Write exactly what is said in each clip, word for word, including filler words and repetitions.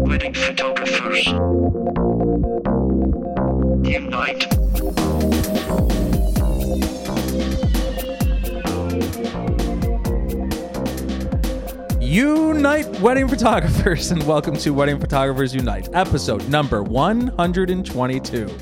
Wedding Photographers Unite. Unite, Wedding Photographers, and welcome to Wedding Photographers Unite, episode number one hundred twenty-two.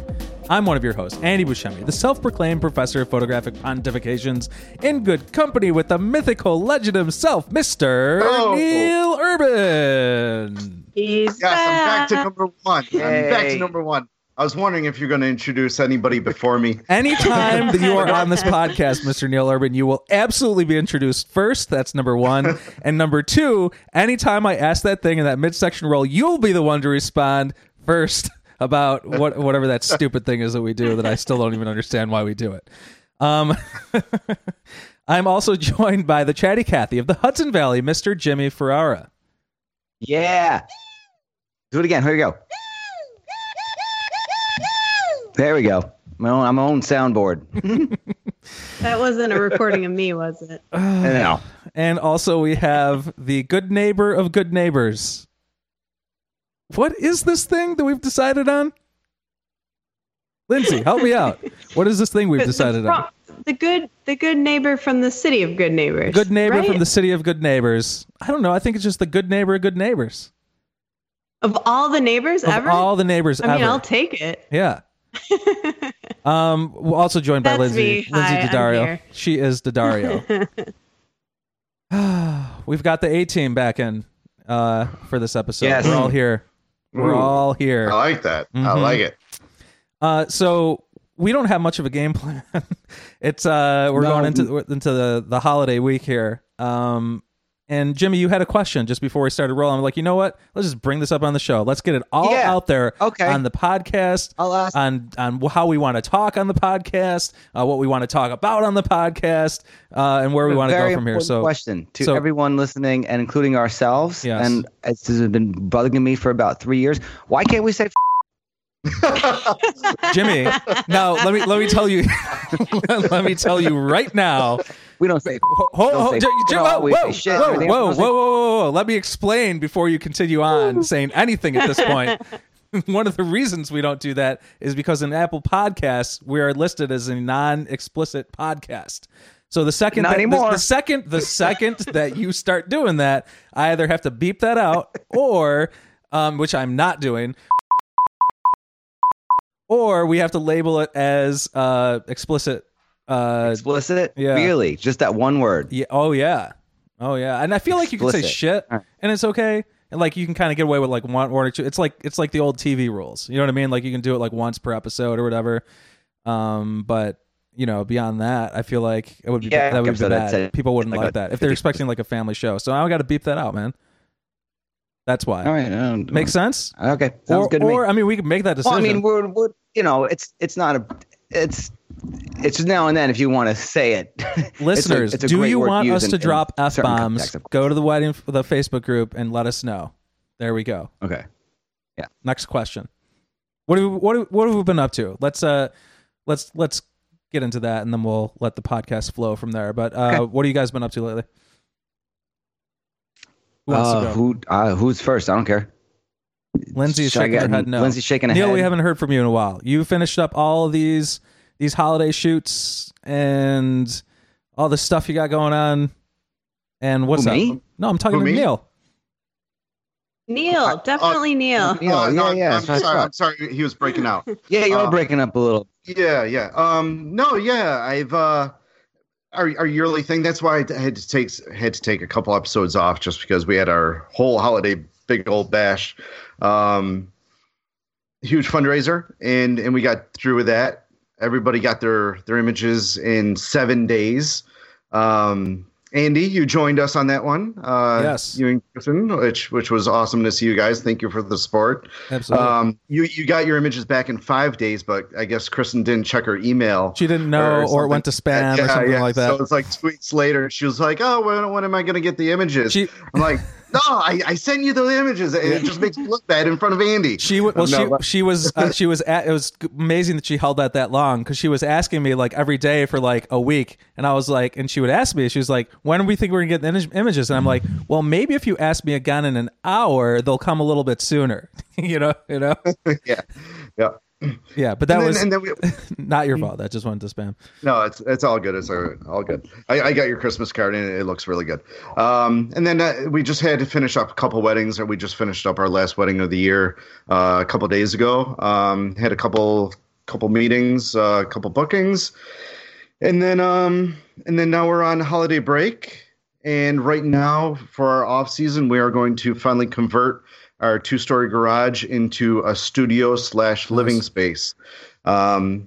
I'm one of your hosts, Andy Buscemi, the self-proclaimed professor of photographic pontifications, in good company with the mythical legend himself, Mister Oh. Neal Urban. He's yes, back. I'm back to number one. Yay. I'm back to number one. I was wondering if you're going to introduce anybody before me. Anytime that you are on this podcast, Mister Neal Urban, you will absolutely be introduced first. That's number one. And number two, anytime I ask that thing in that midsection roll, you'll be the one to respond first about what whatever that stupid thing is that we do that I still don't even understand why we do it. Um, I'm also joined by the chatty Cathy of the Hudson Valley, Mister Jimmy Ferrara. Yeah. Do it again. Here we go. There we go. My own, I'm my own soundboard. That wasn't a recording of me, was it? Uh, no. And also we have the good neighbor of good neighbors. What is this thing that we've decided on? Lindsay, help me out. What is this thing we've decided the, on? The good the good neighbor from the city of good neighbors. Good neighbor right? from the city of good neighbors. I don't know. I think it's just the good neighbor of good neighbors. Of all the neighbors of ever? Of all the neighbors I ever. I mean, I'll take it. Yeah. um, we're also joined That's by Lindsay. Me. Lindsay Hi, Dadarrio. She is Dadarrio. We've got the A-team back in uh, for this episode. Yes. We're all here. We're Ooh, all here. I like that. Mm-hmm. I like it. Uh, so we don't have much of a game plan. it's uh, we're no, going into we... into the, the holiday week here. Um, and Jimmy, you had a question just before we started rolling. I'm like, you know what? Let's just bring this up on the show. Let's get it all yeah. out there okay. on the podcast. I'll ask. on on how we want to talk on the podcast, uh, what we want to talk about on the podcast, uh, and where we want to go from here. So, question to so, everyone listening and including ourselves. Yes. And this has been bugging me for about three years. Why can't we say? F- Jimmy, now let me let me tell you let me tell you right now we don't say whoa whoa whoa whoa let me explain before you continue on saying anything at this point. One of the reasons we don't do that is because in Apple Podcasts we are listed as a non-explicit podcast. So the second that, the, the second the second that you start doing that, I either have to beep that out or um, which I'm not doing. Or we have to label it as uh, explicit. Uh, explicit? Yeah. Really? Just that one word? Yeah. Oh, yeah. Oh, yeah. And I feel explicit. Like you can say shit, and it's okay. And like you can kind of get away with like one or two. It's like it's like the old T V rules. You know what I mean? Like you can do it like once per episode or whatever. Um, but you know, beyond that, I feel like it would be yeah, that would be bad. It. People wouldn't like, like that if they're expecting like a family show. So now I got to beep that out, man. That's why. All right. Um, make sense? Okay. Sounds or, good to or, me. Or, I mean, we can make that decision. Well, I mean, we're, we're, you know, it's it's not a, it's, it's now and then if you want to say it. Listeners, it's a, it's a do you want to us in, to drop F-bombs? Go to the wedding, the Facebook group and let us know. There we go. Okay. Yeah. Next question. What do we, what do, what have we been up to? Let's, uh, let's, let's get into that and then we'll let the podcast flow from there. But uh, okay. What have you guys been up to lately? Uh, who uh, who's first? I don't care. Lindsay's shaking her head no. Lindsay's shaking her head. Neal, we haven't heard from you in a while. You finished up all of these these holiday shoots and all the stuff you got going on. And what's Who, up? Me? No, I'm talking Who, to me? Neal. Neal, definitely uh, Neal. Neal, uh, no, yeah, yeah. I'm sorry, I'm sorry, he was breaking out. yeah, you were uh, breaking up a little. Yeah, yeah. Um, no, yeah, I've. Uh, Our, our yearly thing. That's why I had to take had to take a couple episodes off, just because we had our whole holiday big old bash, um, huge fundraiser, and and we got through with that. Everybody got their their images in seven days. Um, Andy, you joined us on that one. Uh, yes, you and Kristen, which which was awesome to see you guys. Thank you for the support. Absolutely. Um, you you got your images back in five days, but I guess Kristen didn't check her email. She didn't know, or, or it went to spam yeah, or something yeah. like that. So it's like two weeks later, she was like, "Oh, when, when am I going to get the images?" She- I'm like. No, I, I send you those images. It just makes me look bad in front of Andy. She well, no, she but... she was uh, she was at, it was amazing that she held that that long, because she was asking me like every day for like a week, and I was like, and she would ask me, she was like, when do we think we're gonna get the images? And I'm like, well, maybe if you ask me again in an hour, they'll come a little bit sooner. you know, you know. yeah, yeah. Yeah, but that and then, was and then we, not your fault. I just wanted to spam. No, it's it's all good. It's all good. I, I got your Christmas card, and it looks really good. Um, and then uh, we just had to finish up a couple weddings, and we just finished up our last wedding of the year uh, a couple days ago. Um, had a couple couple meetings, a uh, couple bookings, and then um, and then now we're on holiday break. And right now, for our off season, we are going to finally convert our two-story garage into a studio slash living nice. space. Um,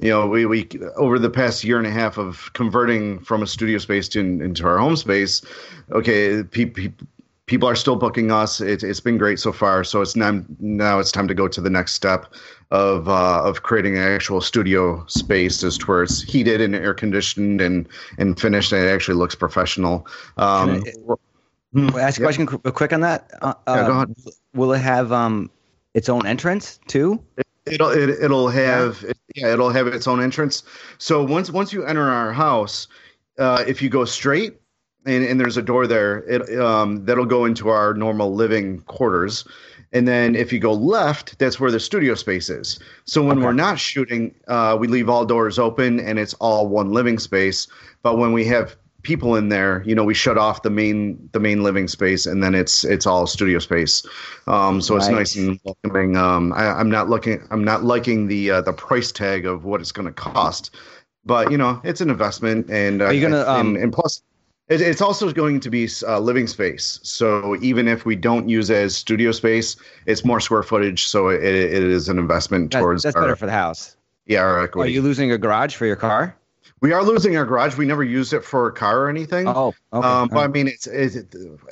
you know, we, we over the past year and a half of converting from a studio space to into our home space. Okay, pe- pe- people are still booking us. It, it's been great so far. So it's now now it's time to go to the next step of uh, of creating an actual studio space, as to where it's heated and air conditioned and and finished, and it actually looks professional. Um, Can I ask a question yep. quick on that? Uh, yeah, go ahead. Will it have um, its own entrance too? It, it'll it, it'll have yeah. It, yeah it'll have its own entrance. So once once you enter our house, uh, if you go straight and, and there's a door there, it um, that'll go into our normal living quarters. And then if you go left, that's where the studio space is. So when okay. we're not shooting, uh, we leave all doors open and it's all one living space. But when we have people in there, you know, we shut off the main the main living space, and then it's it's all studio space. Um, so nice. It's nice and welcoming. Um, I, I'm not looking, I'm not liking the uh, the price tag of what it's going to cost, but you know, it's an investment, and uh, are you gonna, um, and, and plus, it, it's also going to be uh, living space. So even if we don't use it as studio space, it's more square footage, so it, it is an investment that's, towards. That's our, better for the house. Yeah, our equity. Are you losing a garage for your car? We are losing our garage. We never used it for a car or anything. Oh, okay. Um, but I mean, it's, it's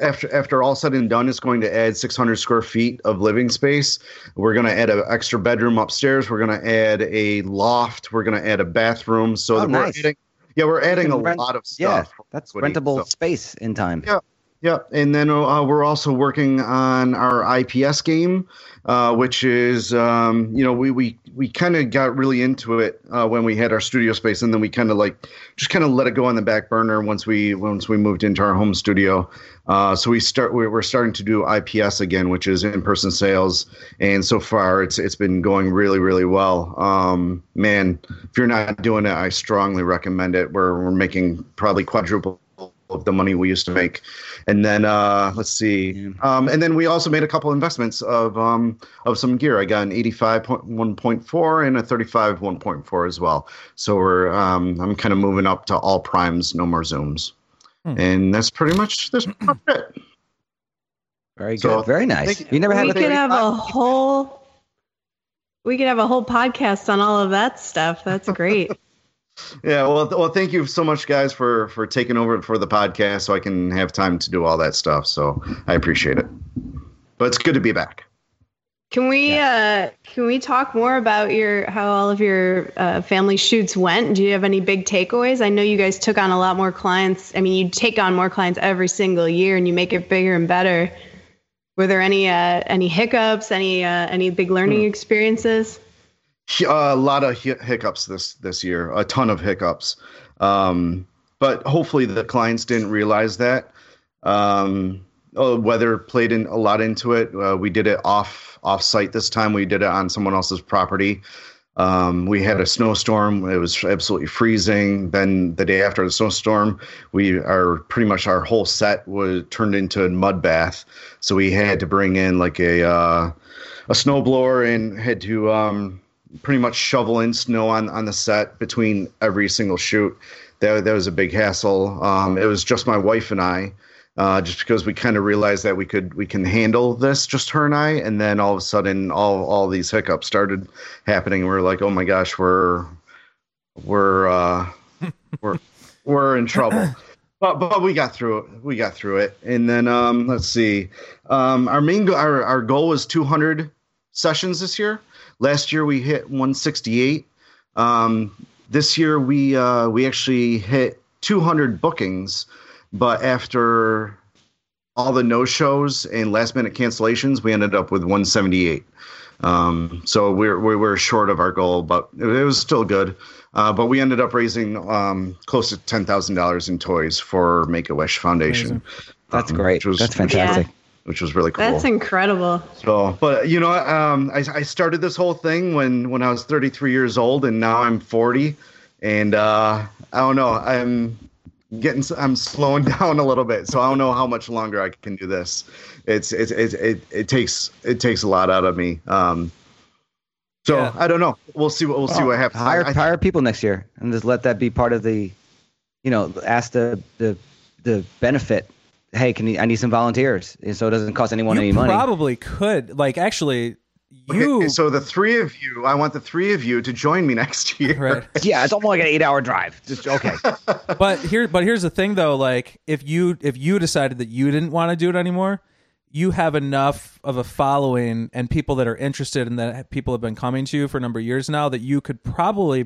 after after all said and done, it's going to add six hundred square feet of living space. We're going to add an extra bedroom upstairs. We're going to add a loft. We're going to add a bathroom. So oh, that nice. we're adding, yeah, we're adding a rent, lot of stuff. Yeah, that's rentable so. space in time. Yeah. Yeah, and then uh, we're also working on our I P S game, uh, which is, um, you know, we we, we kind of got really into it uh, when we had our studio space, and then we kind of like just kind of let it go on the back burner once we once we moved into our home studio. Uh, so we start we're starting to do I P S again, which is in-person sales, and so far it's it's been going really really well. Um, man, if you're not doing it, I strongly recommend it. We're we're making probably quadruple of the money we used to make. And then uh, let's see. Um, and then we also made a couple investments of um, of some gear. I got an eighty-five one point four and a thirty-five one point four as well. So we're um, I'm kind of moving up to all primes, no more zooms. Hmm. And that's pretty much that's pretty much it. Very so, good. Very nice. You never had we a could have a whole we could have a whole podcast on all of that stuff. That's great. Yeah, well, th- well, thank you so much, guys, for, for taking over for the podcast so I can have time to do all that stuff. So I appreciate it. But it's good to be back. Can we yeah. uh, can we talk more about your how all of your uh, family shoots went? Do you have any big takeaways? I know you guys took on a lot more clients. I mean, you take on more clients every single year, and you make it bigger and better. Were there any uh, any hiccups? Any uh, any big learning mm. experiences? A lot of hiccups this, this year, a ton of hiccups. Um, but hopefully the clients didn't realize that. Um, oh, weather played in a lot into it. Uh, we did it off off site this time. We did it on someone else's property. Um, we had a snowstorm. It was absolutely freezing. Then the day after the snowstorm, we are pretty much our whole set was turned into a mud bath. So we had to bring in like a uh, a snowblower and had to. Um, pretty much shovel in snow on, on the set between every single shoot. That, that was a big hassle. Um, it was just my wife and I, uh, just because we kind of realized that we could, we can handle this, just her and I. And then all of a sudden all, all these hiccups started happening. And we were like, oh my gosh, we're, we're, uh, we're, we're in trouble. But but we got through it. We got through it. And then, um, let's see, um, our main, go- our, our goal was two hundred sessions this year. Last year we hit one sixty-eight. Um, this year we uh, we actually hit two hundred bookings, but after all the no-shows and last-minute cancellations, we ended up with one seventy-eight. Um, so we're, we were short of our goal, but it was still good. Uh, but we ended up raising um, close to ten thousand dollars in toys for Make-A-Wish Foundation. That's um, great. Was, That's fantastic. Yeah. Which was really cool. That's incredible. So, but you know, um, I, I started this whole thing when, when I was thirty-three years old, and now I'm forty, and uh, I don't know, I'm getting, I'm slowing down a little bit, so I don't know how much longer I can do this. It's, it's, it, it, it takes, it takes a lot out of me. Um, so yeah. I don't know. We'll see what we'll oh, see what happens. Hire I, I, hire people next year, and just let that be part of the, you know, ask the the the benefit. Hey, can you, I need some volunteers, and so it doesn't cost anyone you any money. You probably could, like, actually, you. Okay, so the three of you, I want the three of you to join me next year. Right. Yeah, it's almost like an eight-hour drive. Just okay. But here, but here's the thing, though. Like, if you if you decided that you didn't want to do it anymore, you have enough of a following and people that are interested, and that people have been coming to you for a number of years now, that you could probably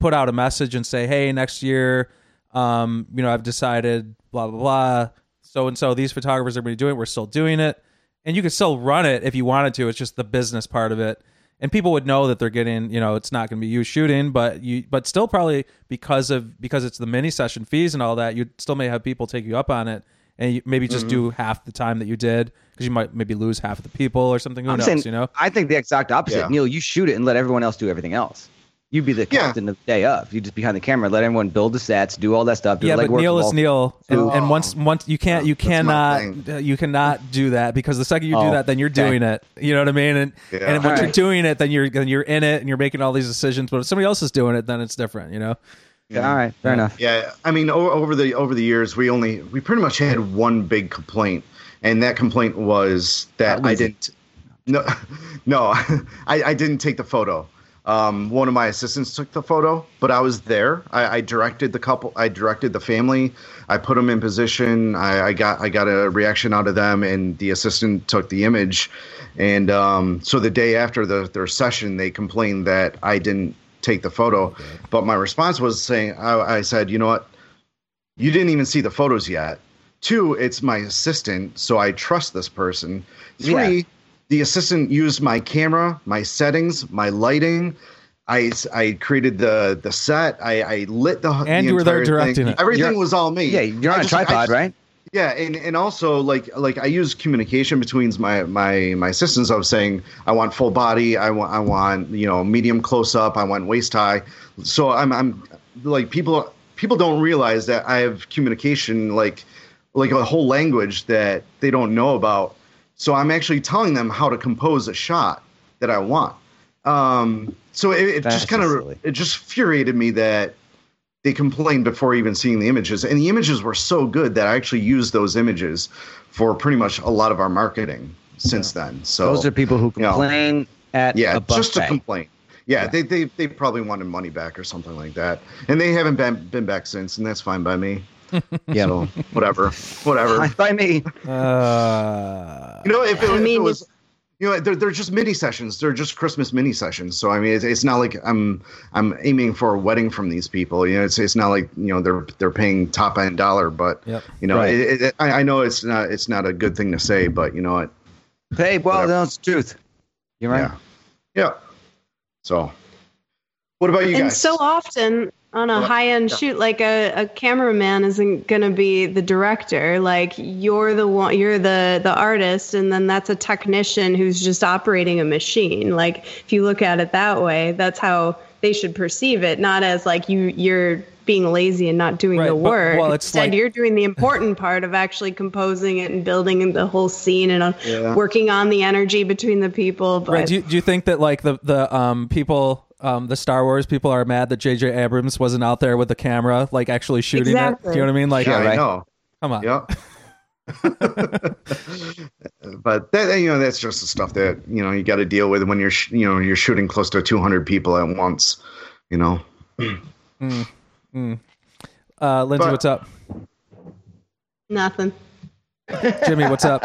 put out a message and say, "Hey, next year, um, you know, I've decided, blah blah blah." So and so, these photographers are going to be doing it. We're still doing it, and you can still run it if you wanted to. It's just the business part of it, and people would know that they're getting. You know, it's not going to be you shooting, but you, but still probably because of because it's the mini session fees and all that. You still may have people take you up on it, and you maybe just mm-hmm. do half the time that you did, because you might maybe lose half of the people or something. Who I'm knows? Saying, you know, I think the exact opposite, yeah. Neal. You shoot it and let everyone else do everything else. You'd be the captain yeah. of the day of. You just behind the camera, let everyone build the sets, do all that stuff. Do yeah, but Neal is Neal, and, oh, and once once you can't, you cannot, you cannot do that, because the second you oh, do that, then you're doing okay. it. You know what I mean? And yeah. and once right. you're doing it, then you're then you're in it, and you're making all these decisions. But if somebody else is doing it, then it's different. You know? Yeah. All right. Fair yeah. enough. Yeah. I mean, over the over the years, we only we pretty much had one big complaint, and that complaint was that, that I didn't. No, no, I, I didn't take the photo. Um, one of my assistants took the photo, but I was there. I, I directed the couple. I directed the family. I put them in position. I, I got I got a reaction out of them, and the assistant took the image. And um, so the day after the, their session, they complained that I didn't take the photo. But my response was saying, I, I said, you know what? You didn't even see the photos yet. Two, it's my assistant, so I trust this person. Three. Yeah. The assistant used my camera, my settings, my lighting. I, I created the the set. I, I lit the and the you were there directing thing. It. Everything you're, was all me. Yeah, you're I on just, a tripod, I, right? Yeah, and, and also like like I used communication between my my my assistants. I was saying I want full body. I want I want you know medium close up. I want waist high. So I'm I'm like people people don't realize that I have communication like like a whole language that they don't know about. So I'm actually telling them how to compose a shot that I want. Um, so it, it just kind of it just infuriated me that they complained before even seeing the images. And the images were so good that I actually used those images for pretty much a lot of our marketing since then. So those are people who complain you know, at yeah, a buffet. Just a complaint. Yeah, yeah. They, they they probably wanted money back or something like that, and they haven't been been back since, and that's fine by me. Yeah, so, whatever, whatever. By me, uh, you know, if it, I mean, if it was, you know, they're they're just mini sessions. They're just Christmas mini sessions. So I mean, it's, it's not like I'm I'm aiming for a wedding from these people. You know, it's it's not like you know they're they're paying top end dollar. But yep. you know, right. it, it, I, I know it's not it's not a good thing to say, but you know what? Hey, well, that's the truth. You're right. Yeah. yeah. So, what about you guys? And so often. On a high-end yeah. shoot, like a, a cameraman isn't going to be the director. Like you're the one, you're the the artist, and then that's a technician who's just operating a machine. Like if you look at it that way, that's how they should perceive it, not as like you you're being lazy and not doing right, the work. But, well, it's Instead, like... you're doing the important part of actually composing it and building the whole scene and yeah. working on the energy between the people. But right. do, you, do you think that like the the um, people? Um, the Star Wars people are mad that J J Abrams wasn't out there with the camera, like actually shooting exactly. it. Do you know what I mean? Like, yeah, right. I know. Come on. Yep. But that you know, that's just the stuff that you know you got to deal with when you're sh- you know you're shooting close to two hundred people at once. You know. mm, mm. Uh, Lindsay, but, what's up? Nothing. Jimmy, what's up?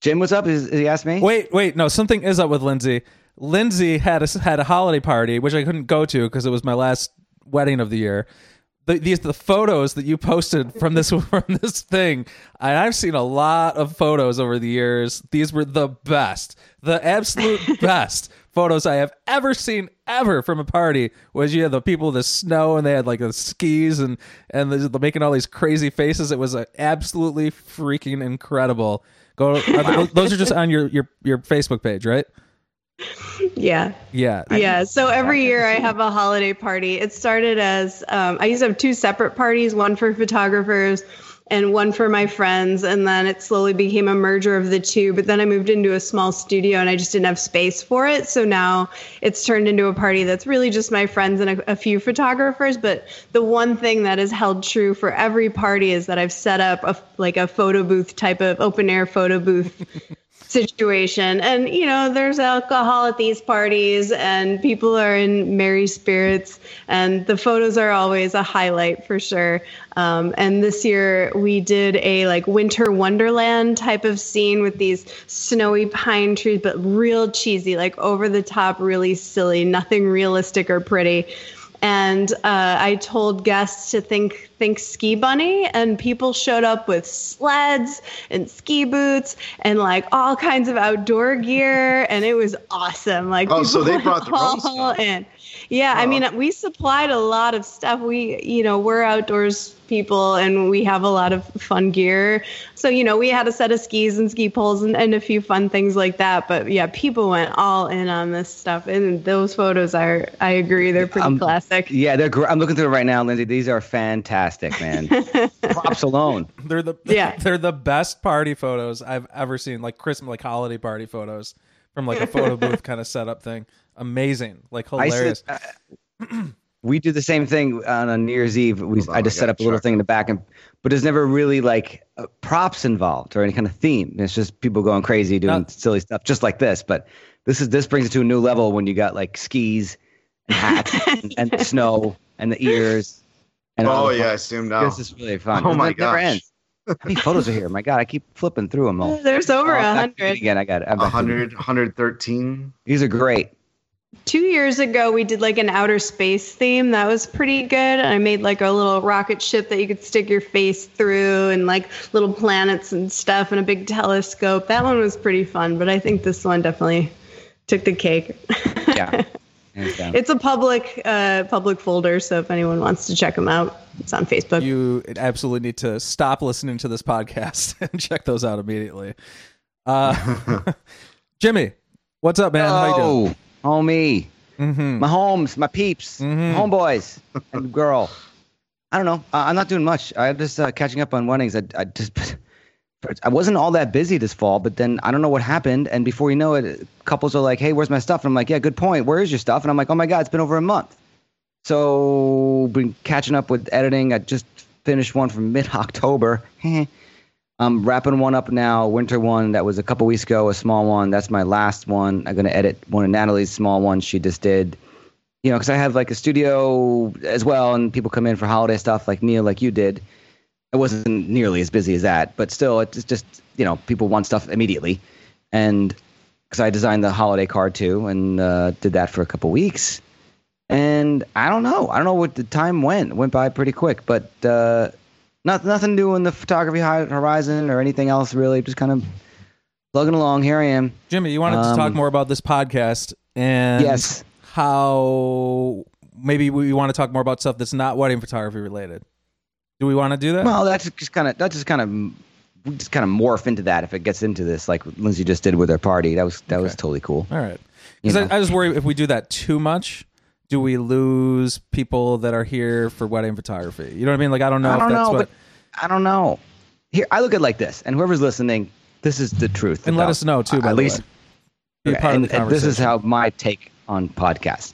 Jim, what's up? Is, is he asked me? Wait, wait, no, something is up with Lindsay. Lindsay had a, had a holiday party, which I couldn't go to because it was my last wedding of the year. the, these the photos that you posted from this from this thing. And I've seen a lot of photos over the years. These were the best, the absolute best photos I have ever seen ever from a party. Was you had the people with the snow and they had like the skis and and the, making all these crazy faces. It was uh, absolutely freaking incredible. Go. Are, those are just on your, your, your Facebook page, right? Yeah. Yeah. Yeah. So every year I have a holiday party. It started as um, I used to have two separate parties, one for photographers and one for my friends. And then it slowly became a merger of the two. But then I moved into a small studio and I just didn't have space for it. So now it's turned into a party that's really just my friends and a, a few photographers. But the one thing that is held true for every party is that I've set up a, like a photo booth type of open air photo booth situation. And, you know, there's alcohol at these parties and people are in merry spirits and the photos are always a highlight for sure. Um, and this year we did a like winter wonderland type of scene with these snowy pine trees, but real cheesy, like over the top, really silly, nothing realistic or pretty. And uh, I told guests to think think ski bunny, and people showed up with sleds and ski boots and like all kinds of outdoor gear, and it was awesome. Like, oh, so they brought the wrong stuff in. Yeah, oh. I mean, we supplied a lot of stuff. We, you know, we're outdoors people, and we have a lot of fun gear. So, you know, we had a set of skis and ski poles and, and a few fun things like that. But yeah, people went all in on this stuff, and those photos are, I agree, they're pretty um, classic. Yeah, they're. Gr- I'm looking through it right now, Lindsay. These are fantastic, man. Props alone. They're the yeah. They're the best party photos I've ever seen. Like Christmas, like holiday party photos from like a photo booth kind of setup thing. Amazing, like hilarious. I said, uh, we do the same thing on a New Year's Eve. We, oh, I just set up a little sure. thing in the back, and but there's never really like uh, props involved or any kind of theme. It's just people going crazy doing no. silly stuff, just like this. But this is this brings it to a new level when you got like skis and hats and, and the snow and the ears. And oh yeah, I assume now. This is really fun. Oh Doesn't my gosh. How many photos are here? My God, I keep flipping through them all. There's over a oh, hundred. Again, I got it. one hundred, one hundred thirteen These are great. Two years ago, we did like an outer space theme. That was pretty good. And I made like a little rocket ship that you could stick your face through and like little planets and stuff and a big telescope. That one was pretty fun. But I think this one definitely took the cake. Yeah. It's a public uh, public folder, so if anyone wants to check them out, it's on Facebook. You absolutely need to stop listening to this podcast and check those out immediately. Uh, Jimmy, what's up, man? Oh, how you doing? Homie, mm-hmm. my homes, my peeps, mm-hmm. my homeboys, and girl. I don't know. Uh, I'm not doing much. I'm just uh, catching up on weddings. I, I just I wasn't all that busy this fall, but then I don't know what happened. And before you know it, couples are like, "Hey, where's my stuff?" And I'm like, "Yeah, good point. Where is your stuff?" And I'm like, "Oh my God, it's been over a month." So been catching up with editing. I just finished one from mid October. I'm wrapping one up now, winter one. That was a couple weeks ago, a small one. That's my last one. I'm going to edit one of Natalie's small ones she just did. You know, because I have like a studio as well, and people come in for holiday stuff like Neal, like you did. I wasn't nearly as busy as that, but still, it's just, you know, people want stuff immediately. And because I designed the holiday card too and uh, did that for a couple weeks. And I don't know. I don't know what the time went. It went by pretty quick, but uh Not, nothing new in the photography horizon or anything else, really. Just kind of plugging along. Here I am. Jimmy, you wanted um, to talk more about this podcast and yes. how maybe we want to talk more about stuff that's not wedding photography related. Do we want to do that? Well, that's just kind of that's just kind of we just kind of morph into that if it gets into this, like Lindsay just did with her party. That was that okay. was totally cool. All right, because I, I just worry if we do that too much. Do we lose people that are here for wedding photography? You know what I mean? Like, I don't know. I don't if that's know, what... but I don't know. Here, I look at it like this, and whoever's listening, this is the truth. And about, let us know too. By at the least, way. Be yeah, part and, of the conversation. This is how my take on podcasts.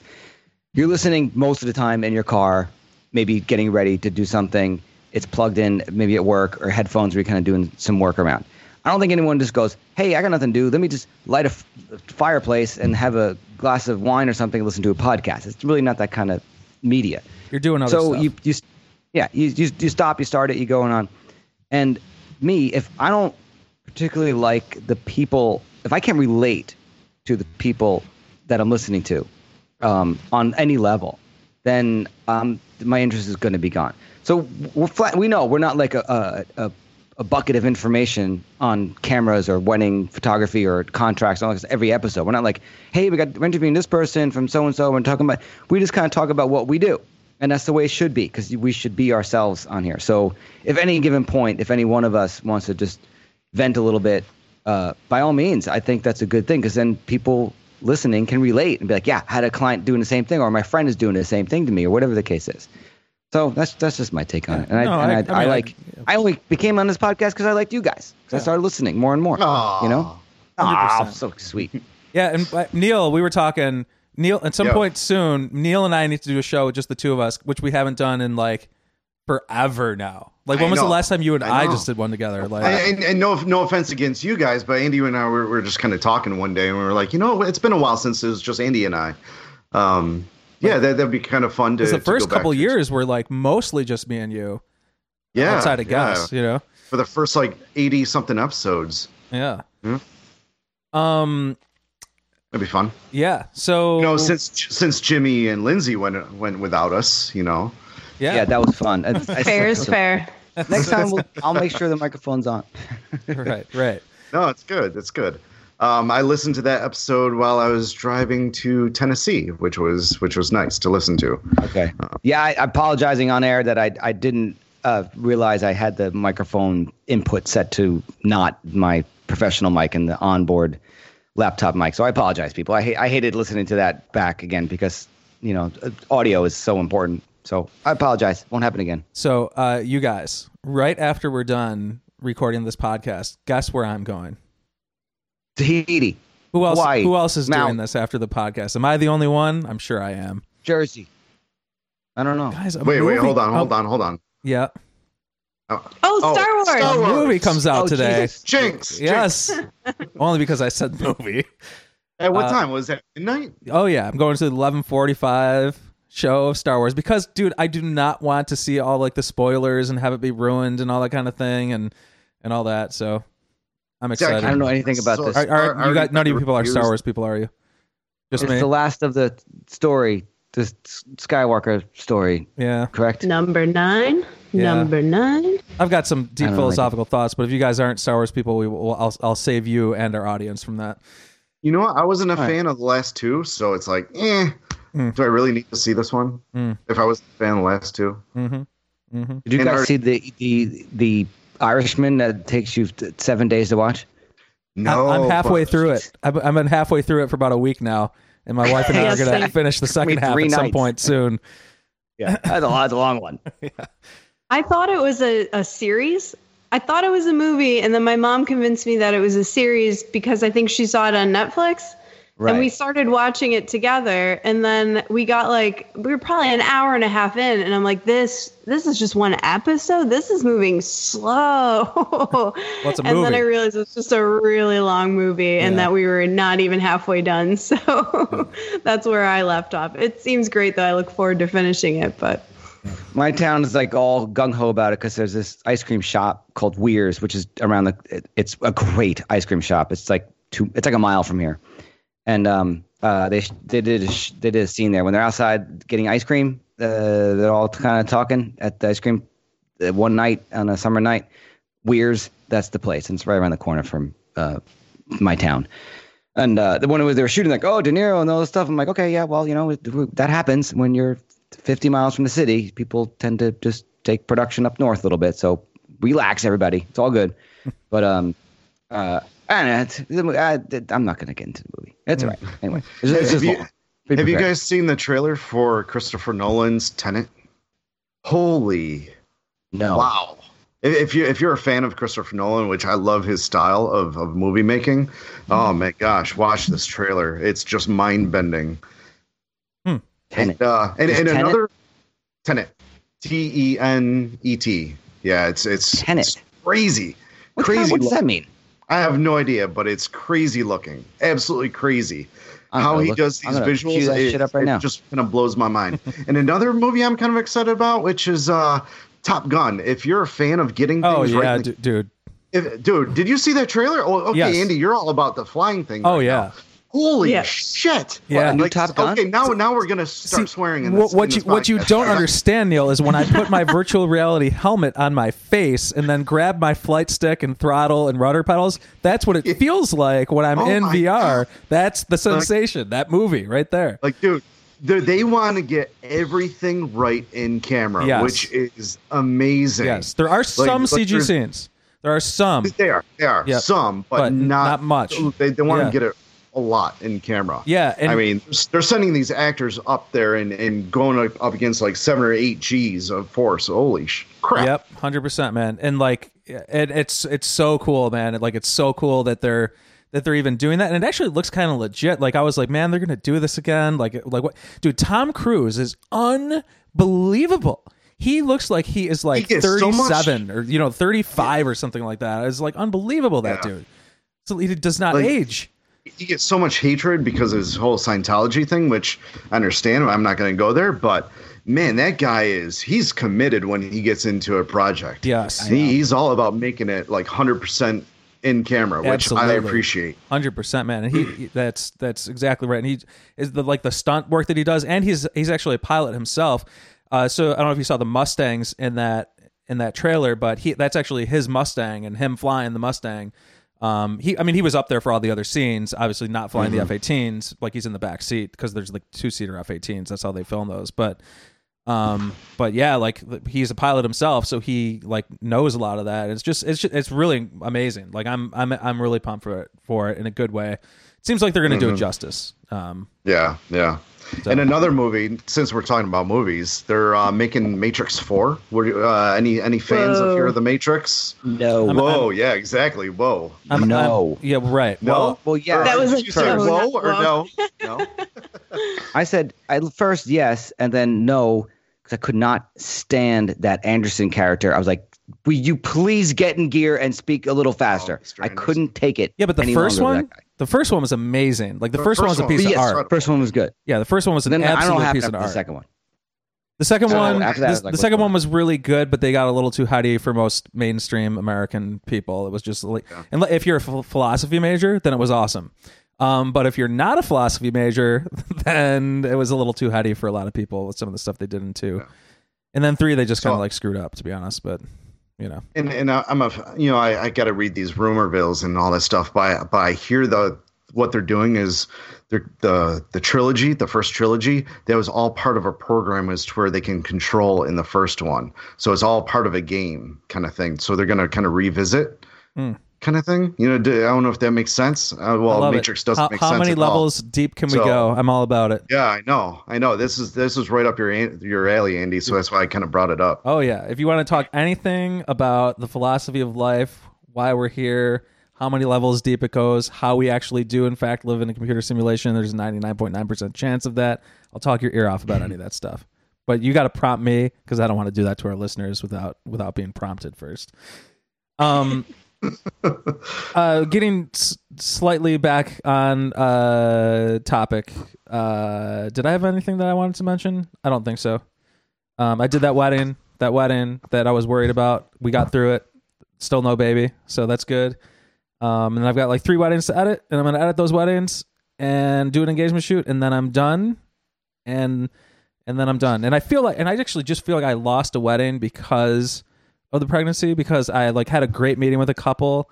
You're listening most of the time in your car, maybe getting ready to do something. It's plugged in, maybe at work or headphones, where you're kind of doing some work around. I don't think anyone just goes, "Hey, I got nothing to do. Let me just light a f- fireplace and have a glass of wine or something and listen to a podcast." It's really not that kind of media. You're doing other so stuff. So you, you, yeah, you, you you stop, you start it, you go on. And me, if I don't particularly like the people, if I can't relate to the people that I'm listening to um, on any level, then um, my interest is going to be gone. So we're flat, we know we're not like a, a a bucket of information on cameras or wedding photography or contracts on every episode. We're not like, hey, we got we're interviewing this person from so and so and talking about. We just kind of talk about what we do, and that's the way it should be, because we should be ourselves on here. So if any given point, if any one of us wants to just vent a little bit, uh, by all means, I think that's a good thing, because then people listening can relate and be like, yeah, I had a client doing the same thing, or my friend is doing the same thing to me, or whatever the case is. So that's that's just my take on it. And no, I, and I, I, I mean, like I, I only became on this podcast because I liked you guys. Yeah. I started listening more and more. Aww. You know, ah, so sweet. Yeah, and uh, Neal, we were talking. Neal, at some Yo. point soon, Neal and I need to do a show with just the two of us, which we haven't done in like forever now. Like, when I was know. the last time you and I, I just did one together? Like, I, and, and no, no offense against you guys, but Andy and I were, were just kind of talking one day, and we were like, you know, it's been a while since it was just Andy and I. Um, yeah, that that'd be kind of fun to. The first to couple years to. were like mostly just me and you. Yeah, outside of yeah. Gus, you know, for the first like eighty something episodes. Yeah. yeah. Um. That'd be fun. Yeah. So, you know, since since Jimmy and Lindsay went went without us, you know. Yeah. yeah, that was fun. I, I fair is fair. Next time, we'll, I'll make sure the microphone's on. Right, right. No, it's good. It's good. Um, I listened to that episode while I was driving to Tennessee, which was which was nice to listen to. Okay. Uh, yeah, I, I'm apologizing on air that I I didn't uh, realize I had the microphone input set to not my professional mic and the onboard laptop mic. So I apologize, people. I I hated listening to that back again, because, you know, audio is so important. So I apologize. Won't happen again. So uh, you guys, right after we're done recording this podcast, guess where I'm going? Tahiti. Who else? Hawaii, who else is Mount. doing this after the podcast? Am I the only one? I'm sure I am. Jersey. I don't know. Guys, wait, movie, wait, hold on, hold oh, on, hold on. Yeah. Oh, oh Star Wars. Star Wars. The movie comes out oh, today. Jesus. Jinx. Yes. Jinx. Only because I said movie. At what uh, time was that? Midnight? Oh yeah, I'm going to the eleven forty-five show of Star Wars, because, dude, I do not want to see all like the spoilers and have it be ruined and all that kind of thing, and and all that. So I'm excited. Exactly. I don't know anything about so, this. Are, are, are, you got, none of you people are Star Wars people, are you? Just it's me. The last of the story, the Skywalker story. Yeah, correct. Number nine. Yeah. Number nine. I've got some deep philosophical like thoughts, but if you guys aren't Star Wars people, we will, I'll I'll save you and our audience from that. You know what? I wasn't a all fan right. of the last two, so it's like, eh. Mm. Do I really need to see this one? Mm. If I was a fan of the last two. Mm-hmm. Mm-hmm. Did you and guys already- see the, the the Irishman that takes you seven days to watch? No. I, I'm halfway but- through it. I've, I've been halfway through it for about a week now, and my wife and I yes, are going to finish the second half at nights. some point soon. Yeah, that's a, that's a long one. Yeah. I thought it was a, a series. I thought it was a movie, and then my mom convinced me that it was a series because I think she saw it on Netflix. Right. And we started watching it together, and then we got like, we were probably an hour and a half in, and I'm like, this this is just one episode? This is moving slow. What's a and movie? Then I realized it's just a really long movie, yeah. and that we were not even halfway done. So that's where I left off. It seems great, though. I look forward to finishing it, but... My town is like all gung-ho about it because there's this ice cream shop called Weirs, which is around the... It's a great ice cream shop. It's like two. It's like a mile from here. And um, uh, they they did a sh- they did a scene there when they're outside getting ice cream. Uh, they're all kind of talking at the ice cream uh, one night on a summer night. Weirs, that's the place, and it's right around the corner from uh, my town. And uh, the one was they were shooting like, oh, De Niro and all this stuff. I'm like, okay, yeah, well, you know, that happens when you're fifty miles from the city. People tend to just take production up north a little bit. So relax, everybody. It's all good. But um, uh. I don't know, I, I'm not going to get into the movie. It's all right. Anyway, it's just, have, it's just you, have you guys seen the trailer for Christopher Nolan's Tenet? Holy, no! Wow. If, if you if you're a fan of Christopher Nolan, which I love his style of, of movie making, mm-hmm. oh my gosh, watch this trailer. It's just mind bending. Hmm. Tenet. And, uh, and, and Tenet? another Tenet, T E N E T. Yeah, it's it's, it's crazy. What crazy. Kind of, what does that mean? I have no idea, but it's crazy looking. Absolutely crazy. How he look, does these visuals, that it, shit up right it now. just kind of blows my mind. And another movie I'm kind of excited about, which is uh, Top Gun. If you're a fan of getting things oh, yeah, right. D- dude. If, dude, did you see that trailer? Oh, okay, yes. Andy, you're all about the flying thing. Oh, right yeah. Now. Holy yeah. shit! Yeah, like, Top Gun. Okay, now now we're gonna start See, swearing in this. What, in this you, what you don't understand, Neal, is when I put my virtual reality helmet on my face and then grab my flight stick and throttle and rudder pedals, that's what it yeah. feels like when I'm oh in V R. God. That's the sensation. Like, that movie right there. Like, dude, they want to get everything right in camera, yes. which is amazing. Yes, there are some like, C G like scenes. There are some. They are. They are yep. some, but, but not, not much. They they want yeah. to get it. A lot in camera. Yeah. And I mean, they're sending these actors up there and, and going up, up against like seven or eight G's of force. Holy crap. Yep. one hundred percent, man. And like, it, it's, it's so cool, man. Like, it's so cool that they're, that they're even doing that. And it actually looks kind of legit. Like, I was like, man, they're going to do this again. Like, like what, dude, Tom Cruise is unbelievable. He looks like he is like he thirty-seven so or, you know, thirty-five yeah. or something like that. It's like unbelievable that yeah. dude. So he does not like, age. He gets so much hatred because of his whole Scientology thing, which I understand. I'm not going to go there, but man, that guy is, he's committed when he gets into a project. Yes. He, he's all about making it like one hundred percent in camera, which Absolutely. I appreciate. one hundred percent, man. And he, he that's that's exactly right. And he is the like the stunt work that he does, and he's he's actually a pilot himself. Uh, so I don't know if you saw the Mustangs in that in that trailer, but he that's actually his Mustang and him flying the Mustang. Um, he, I mean, he was up there for all the other scenes, obviously not flying mm-hmm. the F eighteens, like he's in the back seat because there's like two seater F eighteens. That's how they film those. But, um, but yeah, like he's a pilot himself. So he like knows a lot of that. It's just, it's just, it's really amazing. Like I'm, I'm, I'm really pumped for it, for it in a good way. It seems like they're going to mm-hmm. do it justice. Um, yeah. Yeah. So. And another movie, since we're talking about movies, they're uh, making Matrix four. Were uh, any any fans Whoa. of Fear of the Matrix? No. I'm, Whoa. I'm, yeah. Exactly. Whoa. I'm, no. I'm, yeah. Right. No. Well. well yeah. That was like you said whoa or no? No. I said I first yes and then no because I could not stand that Anderson character. I was like, will you please get in gear and speak a little faster? Oh, I couldn't take it. Yeah, but the first one. The first one was amazing. Like the, the first, first one was a piece one. of yes, art. The first one was good. Yeah, the first one was an then absolute piece of art. The second one. The second so one. After that, the, was like, the second one was really good, but they got a little too heady for most mainstream American people. It was just like, yeah. and if you're a philosophy major, then it was awesome. Um, but if you're not a philosophy major, then it was a little too heady for a lot of people with some of the stuff they did in two, yeah. and then three they just so, kind of like screwed up, to be honest. But. You know, and and I'm a you know I, I got to read these rumor bills and all that stuff. But but I hear the what they're doing is they're, the the trilogy, the first trilogy, that was all part of a program as to where they can control in the first one. So it's all part of a game kind of thing. So they're gonna kind of revisit mm. kind of thing. You know, do, I don't know if that makes sense. Uh, well, Matrix it. doesn't how, make how sense. How many at levels all. deep can we so, go? I'm all about it. Yeah, I know, I know. This is this is right up your your alley, Andy. So that's why I kind of brought it up. Oh yeah, if you want to talk anything about the philosophy of life, why we're here, how many levels deep it goes, how we actually do in fact live in a computer simulation, there's a ninety-nine point nine percent chance of that. I'll talk your ear off about any of that stuff. But you got to prompt me because I don't want to do that to our listeners without without being prompted first. Um. uh getting s- slightly back on uh topic uh did I have anything that I wanted to mention? I don't think so. um I did that wedding that wedding that I was worried about. We got through it, still no baby, so that's good. Um and I've got like three weddings to edit, and I'm gonna edit those weddings and do an engagement shoot, and then I'm done, and and then I'm done. And I feel like and I actually just feel like I lost a wedding because of the pregnancy, because I like had a great meeting with a couple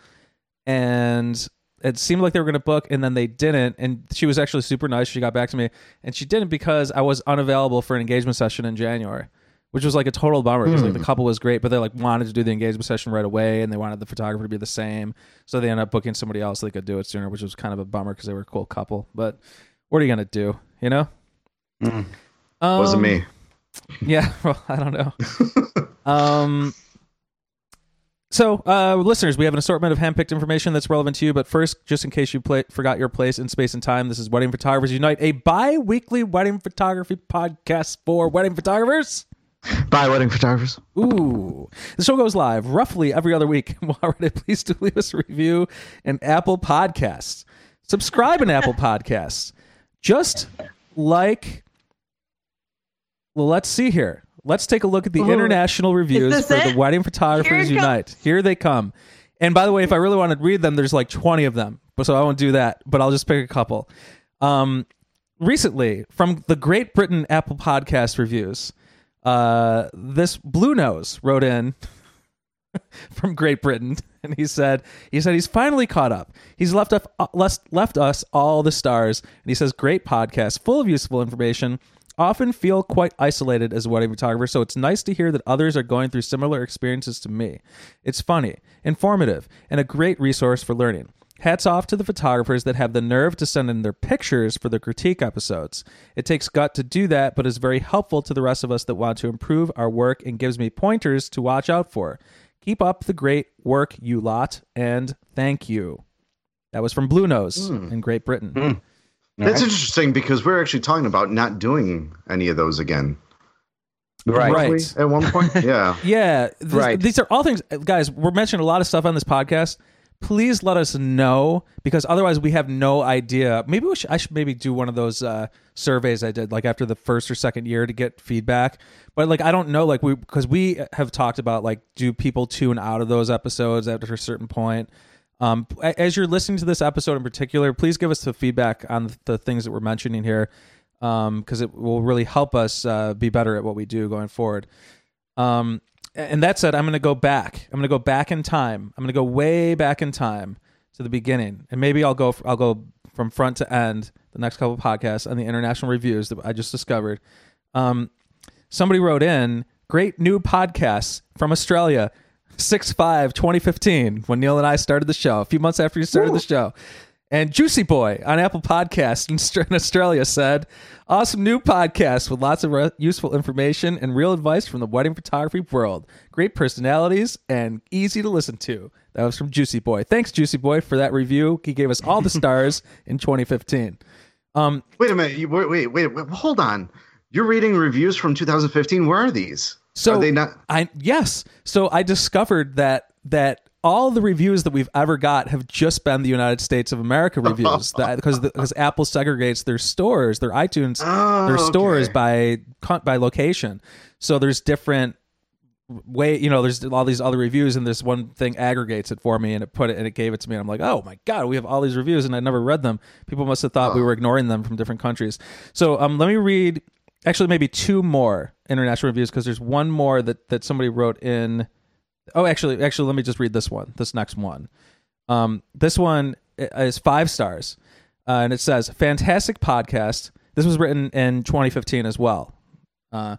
and it seemed like they were going to book, and then they didn't. And she was actually super nice. She got back to me, and she didn't because I was unavailable for an engagement session in January, which was like a total bummer. Mm. 'Cause, like, the couple was great, but they like wanted to do the engagement session right away, and they wanted the photographer to be the same. So they ended up booking somebody else so they could do it sooner, which was kind of a bummer because they were a cool couple, but what are you going to do? You know? Mm. Um, wasn't me. Yeah. Well, I don't know. um, So, uh, listeners, we have an assortment of hand-picked information that's relevant to you. But first, just in case you play, forgot your place in space and time, this is Wedding Photographers Unite, a bi-weekly wedding photography podcast for wedding photographers. Bye, wedding photographers. Ooh. The show goes live roughly every other week. Already, please do leave us a review in Apple Podcasts. Subscribe in Apple Podcasts. Just like... Well, let's see here. Let's take a look at the Ooh. international reviews for it? the Wedding Photographers Here Unite. Comes. Here they come. And by the way, if I really wanted to read them, there's like twenty of them. but so I won't do that, but I'll just pick a couple. Um, recently, from the Great Britain Apple Podcast reviews, uh, this Blue Nose wrote in from Great Britain, and he said, he said he's finally caught up. He's left up, left, left us all the stars, and he says, great podcast, full of useful information. Often feel quite isolated as a wedding photographer, so it's nice to hear that others are going through similar experiences to me. It's funny, informative, and a great resource for learning. Hats off to the photographers that have the nerve to send in their pictures for their critique episodes. It takes gut to do that, but is very helpful to the rest of us that want to improve our work and gives me pointers to watch out for. Keep up the great work, you lot, and thank you. That was from Blue Nose mm. in Great Britain. Mm. That's interesting because we're actually talking about not doing any of those again. Right. right. At one point? Yeah. yeah. These, right. These are all things, guys, we're mentioning a lot of stuff on this podcast. Please let us know because otherwise we have no idea. Maybe we should, I should maybe do one of those uh, surveys I did like after the first or second year to get feedback. But like I don't know, like we because we have talked about like do people tune out of those episodes after a certain point. Um, as you're listening to this episode in particular, please give us the feedback on the things that we're mentioning here, um, because it will really help us uh, be better at what we do going forward. Um, and that said, I'm going to go back. I'm going to go back in time. I'm going to go way back in time to the beginning, and maybe I'll go. I'll go from front to end the next couple of podcasts on the international reviews that I just discovered. Um, somebody wrote in great new podcasts from Australia. six five twenty fifteen, when Neal and I started the show, a few months after you started Ooh. the show. And Juicy Boy on Apple Podcasts in Australia said, awesome new podcast with lots of re- useful information and real advice from the wedding photography world. Great personalities and easy to listen to. That was from Juicy Boy. Thanks, Juicy Boy, for that review. He gave us all the stars in twenty fifteen. Um, wait a minute. Wait, wait, wait, wait. Hold on. You're reading reviews from two thousand fifteen. Where are these? So Are they not? I yes. So I discovered that that all the reviews that we've ever got have just been the United States of America reviews because because Apple segregates their stores, their iTunes, oh, their stores okay. by by location. So there's different way, you know, there's all these other reviews, and this one thing aggregates it for me, and it put it and it gave it to me. And I'm like, oh my god, we have all these reviews, and I never read them. People must have thought oh. we were ignoring them from different countries. So um, let me read. Actually, maybe two more international reviews because there's one more that, that somebody wrote in. Oh, actually, actually, let me just read this one, this next one. Um, this one is five stars, uh, and it says, fantastic podcast. This was written in twenty fifteen as well. Uh,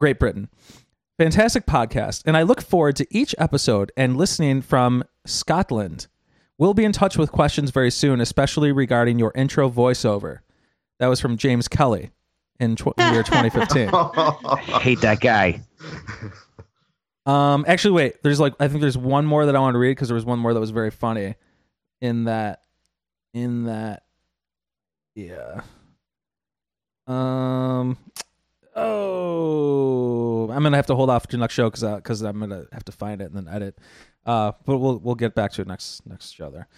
Great Britain. Fantastic podcast, and I look forward to each episode and listening from Scotland. We'll be in touch with questions very soon, especially regarding your intro voiceover. That was from James Kelly. In tw- the year twenty fifteen. I hate that guy. Um, actually, wait. There's like I think there's one more that I want to read because there was one more that was very funny. In that, in that, yeah. Um. Oh, I'm gonna have to hold off to next show because because I'm gonna have to find it and then edit. Uh, but we'll we'll get back to it next next show there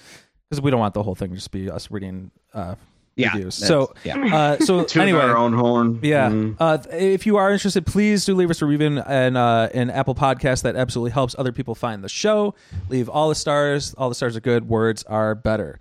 because we don't want the whole thing to just be us reading. Uh, Yeah. So, yeah. Uh, so Tune anyway, our own horn. Yeah. Mm. Uh, if you are interested, please do leave us a review and uh, an Apple Podcast. That absolutely helps other people find the show. Leave all the stars. All the stars are good. Words are better.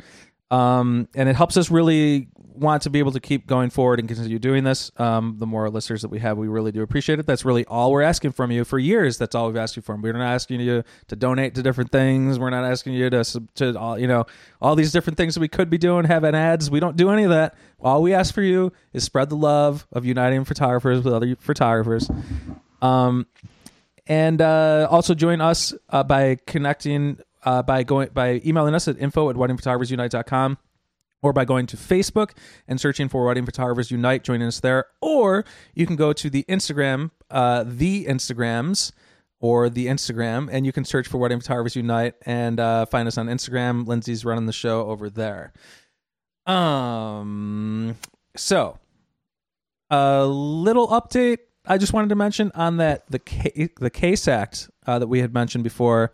Um, and it helps us really want to be able to keep going forward and continue doing this. Um, the more listeners that we have, we really do appreciate it. That's really all we're asking from you for years. That's all we've asked you from. We're not asking you to donate to different things. We're not asking you to, to all, you know, all these different things that we could be doing, having ads. We don't do any of that. All we ask for you is spread the love of uniting photographers with other photographers. Um, and, uh, also join us, uh, by connecting, Uh, by going by emailing us at info at wedding photographers unite dot com or by going to Facebook and searching for Wedding Photographers Unite, joining us there. Or you can go to the Instagram, uh, the Instagrams or the Instagram, and you can search for Wedding Photographers Unite and uh, find us on Instagram. Lindsay's running the show over there. Um, so a little update I just wanted to mention on that the case, the Case Act uh, that we had mentioned before.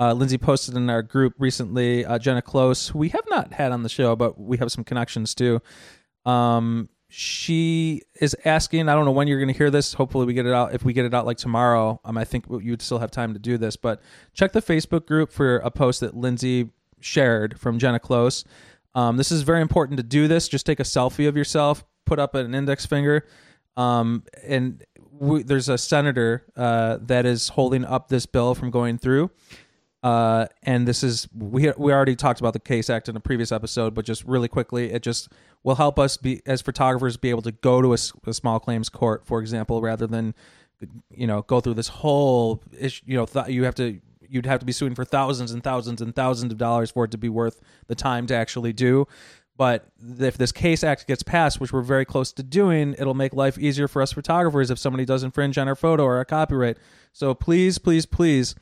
Uh, Lindsay posted in our group recently, uh, Jenna Close, who we have not had on the show, but we have some connections too. Um, she is asking, I don't know when you're going to hear this. Hopefully we get it out. If we get it out like tomorrow, um, I think you'd still have time to do this, but check the Facebook group for a post that Lindsay shared from Jenna Close. Um, this is very important to do this. Just take a selfie of yourself, put up an index finger. Um, and we, there's a senator uh, that is holding up this bill from going through. Uh, and this is, we we already talked about the Case Act in a previous episode, but just really quickly, it just will help us be, as photographers, be able to go to a, a small claims court, for example, rather than, you know, go through this whole issue, you know, th- you have to, you'd have to be suing for thousands and thousands and thousands of dollars for it to be worth the time to actually do. But if this Case Act gets passed, which we're very close to doing, it'll make life easier for us photographers if somebody does infringe on our photo or our copyright. So please, please, please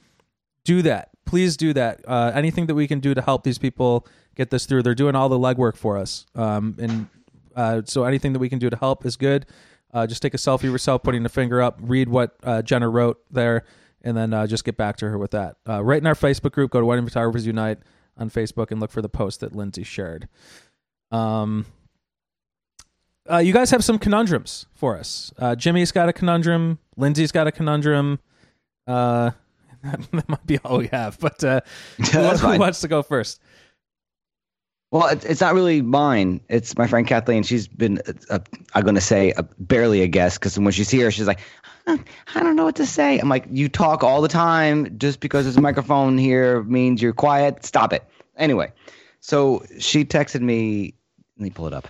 do that. Please do that. Uh, anything that we can do to help these people get this through. They're doing all the legwork for us. Um, and uh, so anything that we can do to help is good. Uh, just take a selfie of yourself, putting the finger up, read what uh, Jenna wrote there, and then uh, just get back to her with that. Uh, right in our Facebook group, go to Wedding Photographers Unite on Facebook and look for the post that Lindsay shared. Um, uh, you guys have some conundrums for us. Uh, Jimmy's got a conundrum. Lindsay's got a conundrum. Uh, that might be all we have, but uh, yeah, who wants to go first? Well, it, it's not really mine. It's my friend Kathleen. She's been, a, a, I'm going to say, a, barely a guest, because when she sees her, she's like, I don't know what to say. I'm like, you talk all the time. Just because there's a microphone here means you're quiet. Stop it. Anyway, so she texted me. Let me pull it up.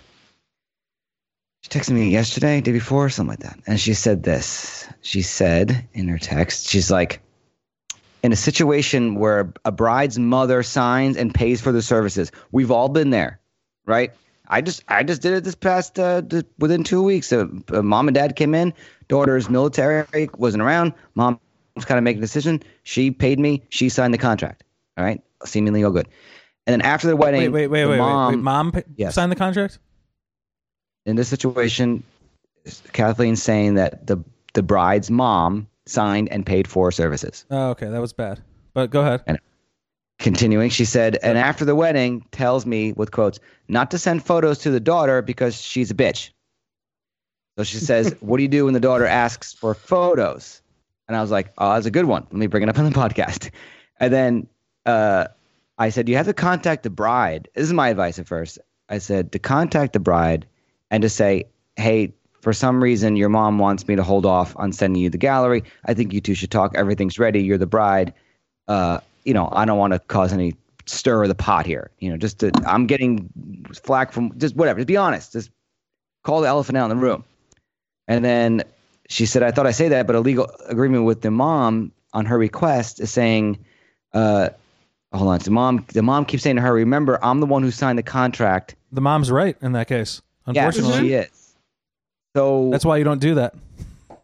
She texted me yesterday, day before, something like that. And she said this. She said in her text, she's like, in a situation where a bride's mother signs and pays for the services, we've all been there, right? I just I just did it this past uh, th- within two weeks. Uh, uh, mom and dad came in. Daughter's military, wasn't around. Mom was kind of making a decision. She paid me. She signed the contract. All right, seemingly all good. And then after the wedding, wait, wait, wait, wait, mom, wait, wait. mom pa- yes. signed the contract. In this situation, Kathleen's saying that the the bride's mom signed and paid for services. Oh, okay. That was bad. But go ahead. And continuing, she said, and after the wedding tells me, with quotes, not to send photos to the daughter because she's a bitch. So she says, what do you do when the daughter asks for photos? And I was like, oh, that's a good one. Let me bring it up on the podcast. And then uh, I said, you have to contact the bride. This is my advice at first. I said, to contact the bride and to say, hey, for some reason, your mom wants me to hold off on sending you the gallery. I think you two should talk. Everything's ready. You're the bride. Uh, you know, I don't want to cause any stir of the pot here. You know, just to, I'm getting flack from just whatever. Just be honest. Just call the elephant out in the room. And then she said, I thought I say that, but a legal agreement with the mom on her request is saying, uh, hold on. So mom, the mom keeps saying to her, remember, I'm the one who signed the contract. The mom's right in that case. Unfortunately, yeah, she is. So that's why you don't do that.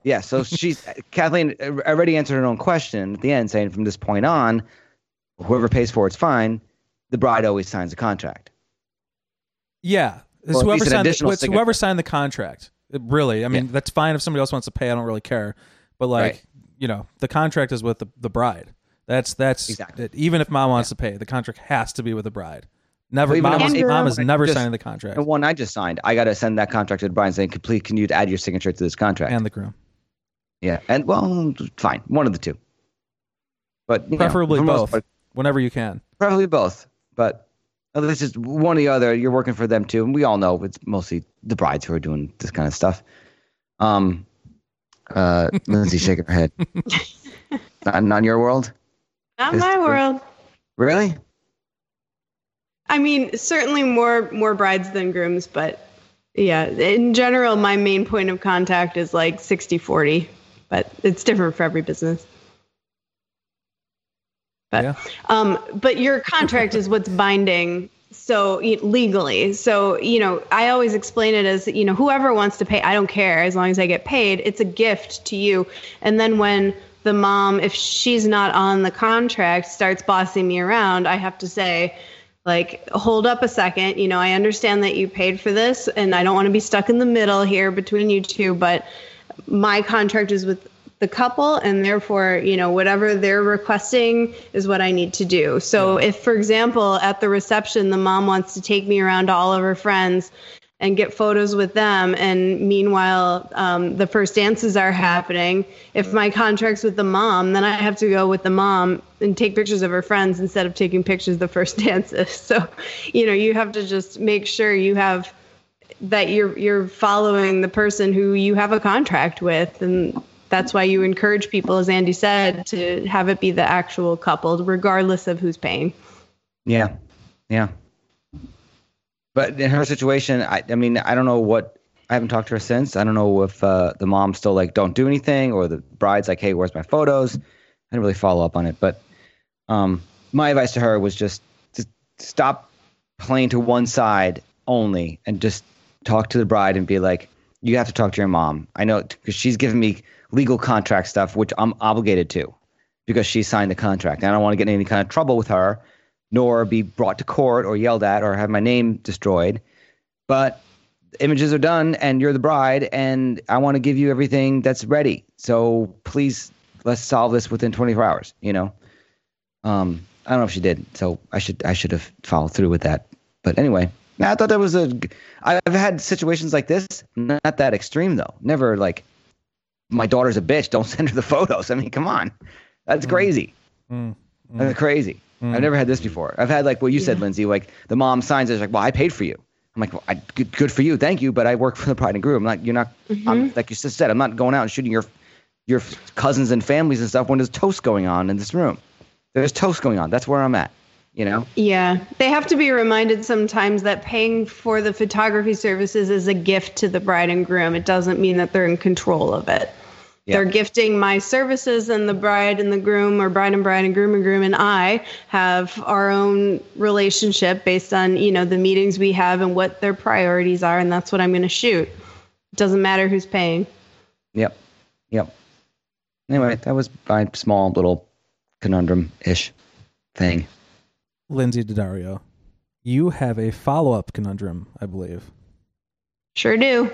Yeah. So she's Kathleen already answered her own question at the end, saying from this point on, whoever pays for it's fine. The bride always signs a contract. Yeah. It's whoever signed the, whoever signed the contract. It really. I mean, yeah. That's fine if somebody else wants to pay. I don't really care. But like, right. You know, the contract is with the, the bride. That's that's exactly. It, even if mom wants yeah. to pay, the contract has to be with the bride. Never, well, mom, Andrew, mom is never just, signing the contract. The one I just signed, I got to send that contract to the bride saying, "Complete, can you add your signature to this contract?" And the groom. Yeah, and well, fine, one of the two. But preferably know, both, part, whenever you can. Preferably both, but well, this is one or the other. You're working for them too, and we all know it's mostly the brides who are doing this kind of stuff. Um, uh, Lindsay shaking her head. not, not in your world. Not is, my world. Really? I mean, certainly more more brides than grooms, but yeah, in general, my main point of contact is like sixty forty, but it's different for every business. But yeah. um, but your contract is what's binding, so legally. So, you know, I always explain it as, you know, whoever wants to pay, I don't care as long as I get paid. It's a gift to you. And then when the mom, if she's not on the contract, starts bossing me around, I have to say, like, hold up a second. You know, I understand that you paid for this and I don't want to be stuck in the middle here between you two, but my contract is with the couple and therefore, you know, whatever they're requesting is what I need to do. So if, for example, at the reception, the mom wants to take me around to all of her friends and get photos with them. And meanwhile, um, the first dances are happening. If my contract's with the mom, then I have to go with the mom and take pictures of her friends instead of taking pictures of the first dances. So, you know, you have to just make sure you have that you're, you're following the person who you have a contract with. And that's why you encourage people, as Andy said, to have it be the actual couple, regardless of who's paying. Yeah. Yeah. But in her situation, I, I mean, I don't know what – I haven't talked to her since. I don't know if uh, the mom's still like, don't do anything, or the bride's like, hey, where's my photos? I didn't really follow up on it. But um, my advice to her was just to stop playing to one side only and just talk to the bride and be like, you have to talk to your mom. I know because she's giving me legal contract stuff, which I'm obligated to because she signed the contract. And I don't want to get in any kind of trouble with her, nor be brought to court or yelled at or have my name destroyed. But images are done and you're the bride and I want to give you everything that's ready. So please, let's solve this within twenty-four hours, you know? Um, I don't know if she did. So I should I should have followed through with that. But anyway, I thought that was a – I've had situations like this, not that extreme though. Never like, my daughter's a bitch, don't send her the photos. I mean, come on. That's crazy. Mm, mm, mm. That's crazy. I've never had this before. I've had like what you said, yeah. Lindsay, like the mom signs it. It's like, well, I paid for you. I'm like, well, I, good, good for you. Thank you. But I work for the bride and groom. I'm not, you're not, mm-hmm. I'm, like you just said, I'm not going out and shooting your your cousins and families and stuff when there's toast going on in this room. There's toast going on. That's where I'm at, you know? Yeah. They have to be reminded sometimes that paying for the photography services is a gift to the bride and groom. It doesn't mean that they're in control of it. Yeah. They're gifting my services, and the bride and the groom, or bride and bride and groom and groom and I have our own relationship based on, you know, the meetings we have and what their priorities are. And that's what I'm going to shoot. It doesn't matter who's paying. Yep. Yep. Anyway, that was my small little conundrum-ish thing. Lindsay Dadarrio, you have a follow-up conundrum, I believe. Sure do.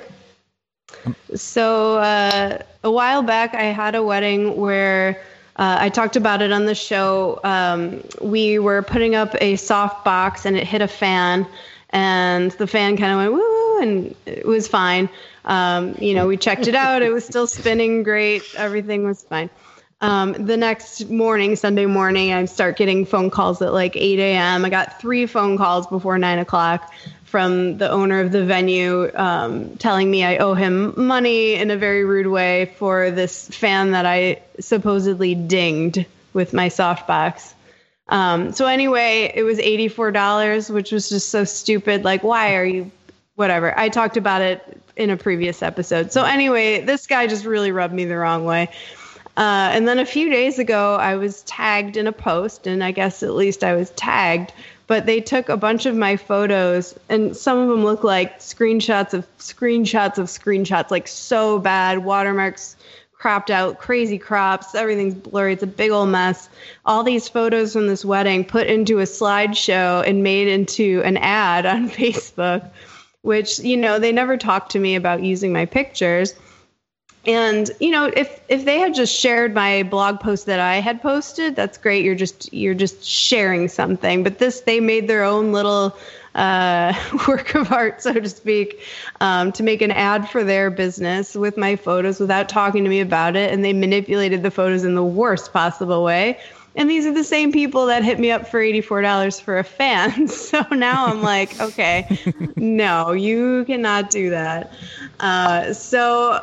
So uh, a while back, I had a wedding where uh, I talked about it on the show. Um, we were putting up a soft box and it hit a fan, and the fan kind of went woo, and it was fine. Um, you know, we checked it out. It was still spinning great. Everything was fine. Um, the next morning, Sunday morning, I start getting phone calls at like eight a.m. I got three phone calls before nine o'clock from the owner of the venue, um, telling me I owe him money in a very rude way for this fan that I supposedly dinged with my softbox. Um, so anyway, it was eighty-four dollars, which was just so stupid. Like, why are you, whatever. I talked about it in a previous episode. So anyway, this guy just really rubbed me the wrong way. Uh, and then a few days ago, I was tagged in a post, and I guess at least I was tagged, but they took a bunch of my photos, and some of them look like screenshots of screenshots of screenshots, like so bad, watermarks cropped out, crazy crops, everything's blurry, it's a big old mess. All these photos from this wedding put into a slideshow and made into an ad on Facebook, which, you know, they never talked to me about using my pictures. And, you know, if, if they had just shared my blog post that I had posted, that's great. You're just, you're just sharing something, but this, they made their own little, uh, work of art, so to speak, um, to make an ad for their business with my photos without talking to me about it. And they manipulated the photos in the worst possible way. And these are the same people that hit me up for eighty-four dollars for a fan. So now I'm like, okay, no, you cannot do that. Uh, so,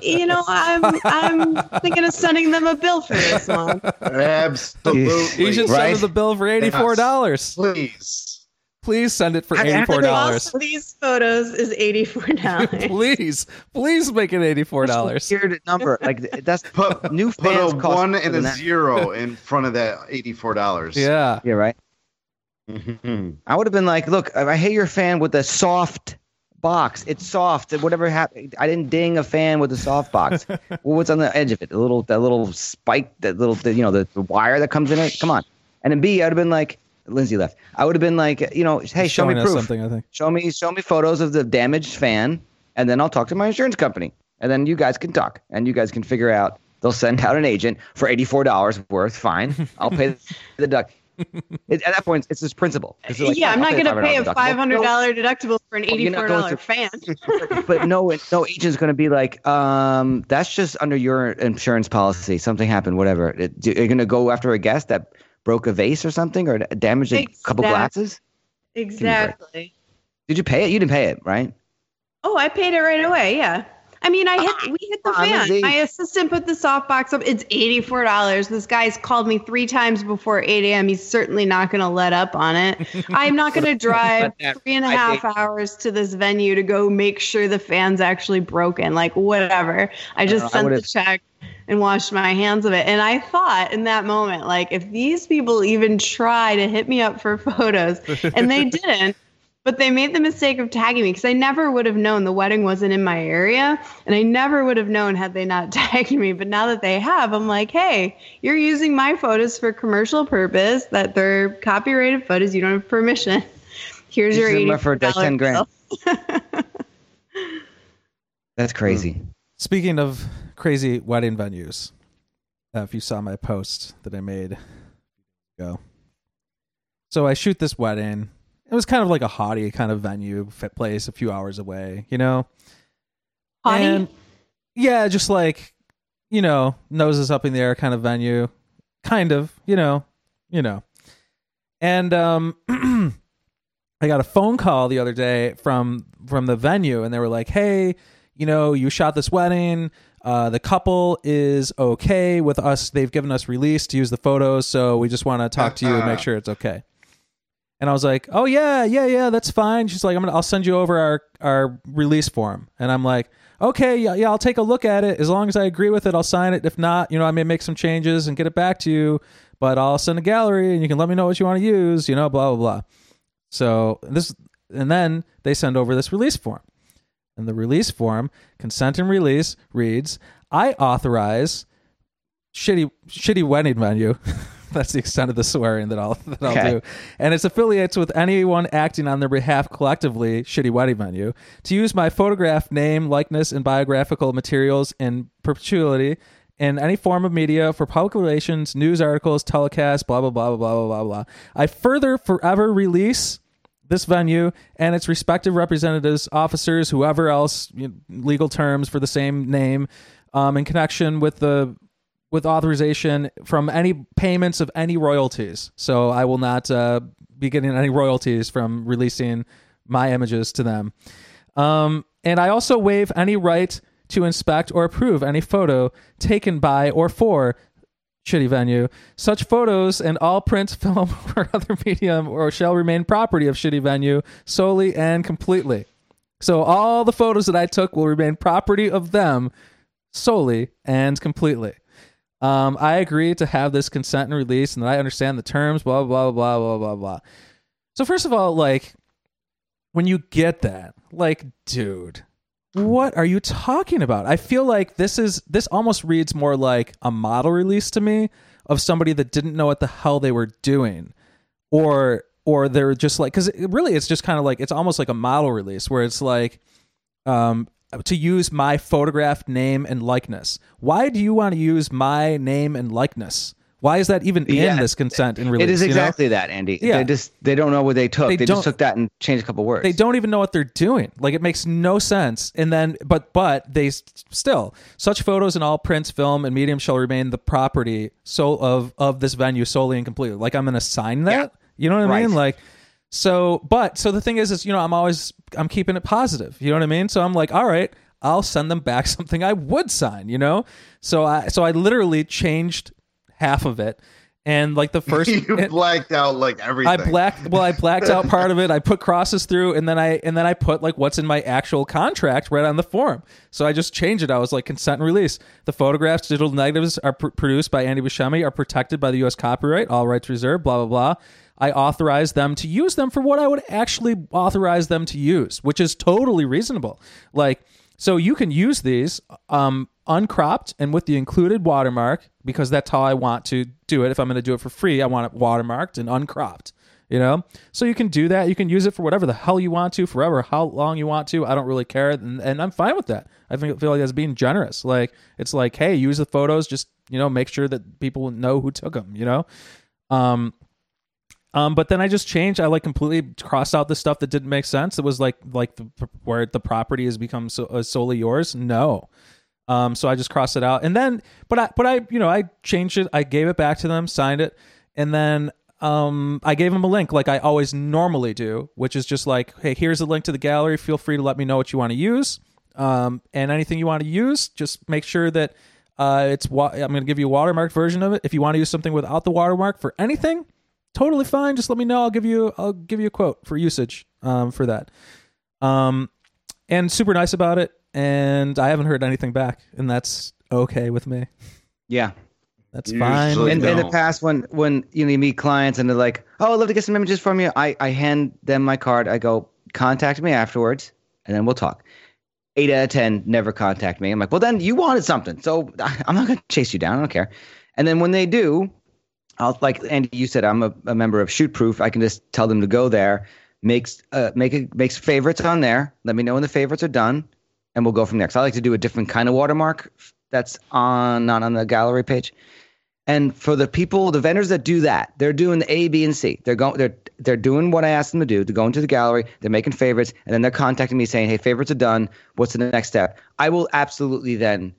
you know, I'm I'm thinking of sending them a bill for this one. Absolutely. You should right? send them the bill for eighty-four dollars. Yes, please. Please send it for eighty-four dollars. The cost of these photos is eighty-four dollars. please, please make it eighty-four dollars. That's a weird number. Like, that's put, new fans put a one and a that. zero in front of that eighty-four dollars. Yeah. Yeah, right? Mm-hmm. I would have been like, look, I hate your fan with a soft box. It's soft. Whatever happened, I didn't ding a fan with a soft box. Well, what's on the edge of it? A little, that little spike, that little, the, you know, the, the wire that comes in it? Come on. And then B, I would have been like, Lindsay left. I would have been like, you know, hey, show me proof. Something, I think. Show me, show me photos of the damaged fan, and then I'll talk to my insurance company, and then you guys can talk, and you guys can figure out. They'll send out an agent for eighty-four dollars worth. Fine, I'll pay the duck. It, at that point, it's just principle. Like, yeah, oh, I'm not going to pay a five hundred dollars deductible, deductible for an eighty-four dollars fan. but, but no, no agent's going to be like, um, that's just under your insurance policy. Something happened, whatever. It, you're going to go after a guest that broke a vase or something, or damaged exactly. a couple glasses? Exactly. Did you pay it? You didn't pay it, right? Oh, I paid it right away, yeah. I mean, I hit. we hit the fan. My assistant put the softbox up. It's eighty-four dollars. This guy's called me three times before eight a.m. He's certainly not going to let up on it. I'm not going to drive three and a half hours to this venue to go make sure the fan's actually broken. Like, whatever. I just sent the check and washed my hands of it. And I thought in that moment, like, if these people even try to hit me up for photos, and they didn't. But they made the mistake of tagging me, because I never would have known. The wedding wasn't in my area, and I never would have known had they not tagged me. But now that they have, I'm like, hey, you're using my photos for commercial purpose, that they're copyrighted photos. You don't have permission. Here's you your eighty dollars. That's ten grand. That's crazy. Speaking of crazy wedding venues, uh, if you saw my post that I made, go. So I shoot this wedding. It was kind of like a hottie kind of venue, fit place, a few hours away, you know? Hottie? And yeah, just like, you know, noses up in the air kind of venue. Kind of, you know, you know. And um, I got a phone call the other day from from the venue, and they were like, hey, you know, you shot this wedding. Uh, the couple is okay with us. They've given us release to use the photos, so we just want to talk to you and make sure it's okay. And I was like, oh, yeah, yeah, yeah, that's fine. She's like, I'm gonna, I'll send you over our, our release form. And I'm like, okay, yeah, yeah, I'll take a look at it. As long as I agree with it, I'll sign it. If not, you know, I may make some changes and get it back to you, but I'll send a gallery and you can let me know what you want to use, you know, blah, blah, blah. So this, and then they send over this release form. And the release form, consent and release, reads, I authorize shitty, shitty wedding venue. That's the extent of the swearing that I'll that I'll okay. do. And it's affiliates with anyone acting on their behalf collectively, shitty wedding venue, to use my photograph, name, likeness, and biographical materials in perpetuity in any form of media for public relations, news articles, telecasts, blah, blah, blah, blah, blah, blah, blah. I further forever release this venue and its respective representatives, officers, whoever else, you know, legal terms for the same name, um, in connection with the with authorization from any payments of any royalties. So I will not uh, be getting any royalties from releasing my images to them. Um, and I also waive any right to inspect or approve any photo taken by or for shitty venue. Such photos and all print, film, or other medium or shall remain property of shitty venue solely and completely. So all the photos that I took will remain property of them solely and completely. Um, I agree to have this consent and release, and that I understand the terms, blah, blah, blah, blah, blah, blah. So first of all, like, when you get that, like, dude, what are you talking about? I feel like this is, this almost reads more like a model release to me of somebody that didn't know what the hell they were doing, or, or they're just like, cause it, really it's just kind of like, it's almost like a model release where it's like, um, to use my photograph, name, and likeness. Why do you want to use my name and likeness? Why is that even in yeah, this consent and release? It is exactly you know? that, Andy. Yeah. They just they don't know what they took. They, they just took that and changed a couple words. They don't even know what they're doing. Like, it makes no sense. And then, but but they still, such photos and all prints, film, and medium shall remain the property so of of this venue solely and completely. Like, I'm going to sign that. Yeah. You know what I right. mean? Like. So, but, so the thing is, is, you know, I'm always, I'm keeping it positive. You know what I mean? So I'm like, all right, I'll send them back something I would sign, you know? So I, so I literally changed half of it. And like the first, you it, blacked out like everything. I blacked, well, I blacked out part of it. I put crosses through and then I, and then I put like what's in my actual contract right on the form. So I just changed it. I was like, consent and release. The photographs, digital negatives are pr- produced by Andy Buscemi are protected by the U S copyright, all rights reserved, blah, blah, blah. I authorize them to use them for what I would actually authorize them to use, which is totally reasonable. Like, so you can use these um, uncropped and with the included watermark, because that's how I want to do it. If I'm going to do it for free, I want it watermarked and uncropped, you know? So you can do that. You can use it for whatever the hell you want to, forever, how long you want to. I don't really care. And, and I'm fine with that. I think feel like that's being generous. Like, it's like, hey, use the photos. Just, you know, make sure that people know who took them, you know? Um, Um, but then I just changed. I like completely crossed out the stuff that didn't make sense. It was like like the, where the property has become so, uh, solely yours. No. Um, so I just crossed it out, and then, but I, but I, you know, I changed it. I gave it back to them, signed it, and then um, I gave them a link, like I always normally do, which is just like, hey, here's a link to the gallery. Feel free to let me know what you want to use, um, and anything you want to use, just make sure that uh, it's. Wa- I'm going to give you a watermarked version of it. If you want to use something without the watermark for anything, totally fine. Just let me know. I'll give you. I'll give you a quote for usage um, for that, um, and super nice about it. And I haven't heard anything back, and that's okay with me. Yeah, that's Usually fine. No. In, in the past, when when you meet clients and they're like, "Oh, I'd love to get some images from you," I I hand them my card. I go, "Contact me afterwards, and then we'll talk." Eight out of ten never contact me. I'm like, "Well, then you wanted something, so I'm not gonna chase you down. I don't care." And then when they do, I'll like Andy, you said I'm a, a member of Shootproof. I can just tell them to go there, makes uh, make a, makes favorites on there. Let me know when the favorites are done. And we'll go from there. So I like to do a different kind of watermark that's on not on the gallery page. And for the people, the vendors that do that, they're doing the A, B, and C. They're going, they're they're doing what I asked them to do. They're going to the gallery. They're making favorites, and then they're contacting me saying, "Hey, favorites are done. What's the next step?" I will absolutely then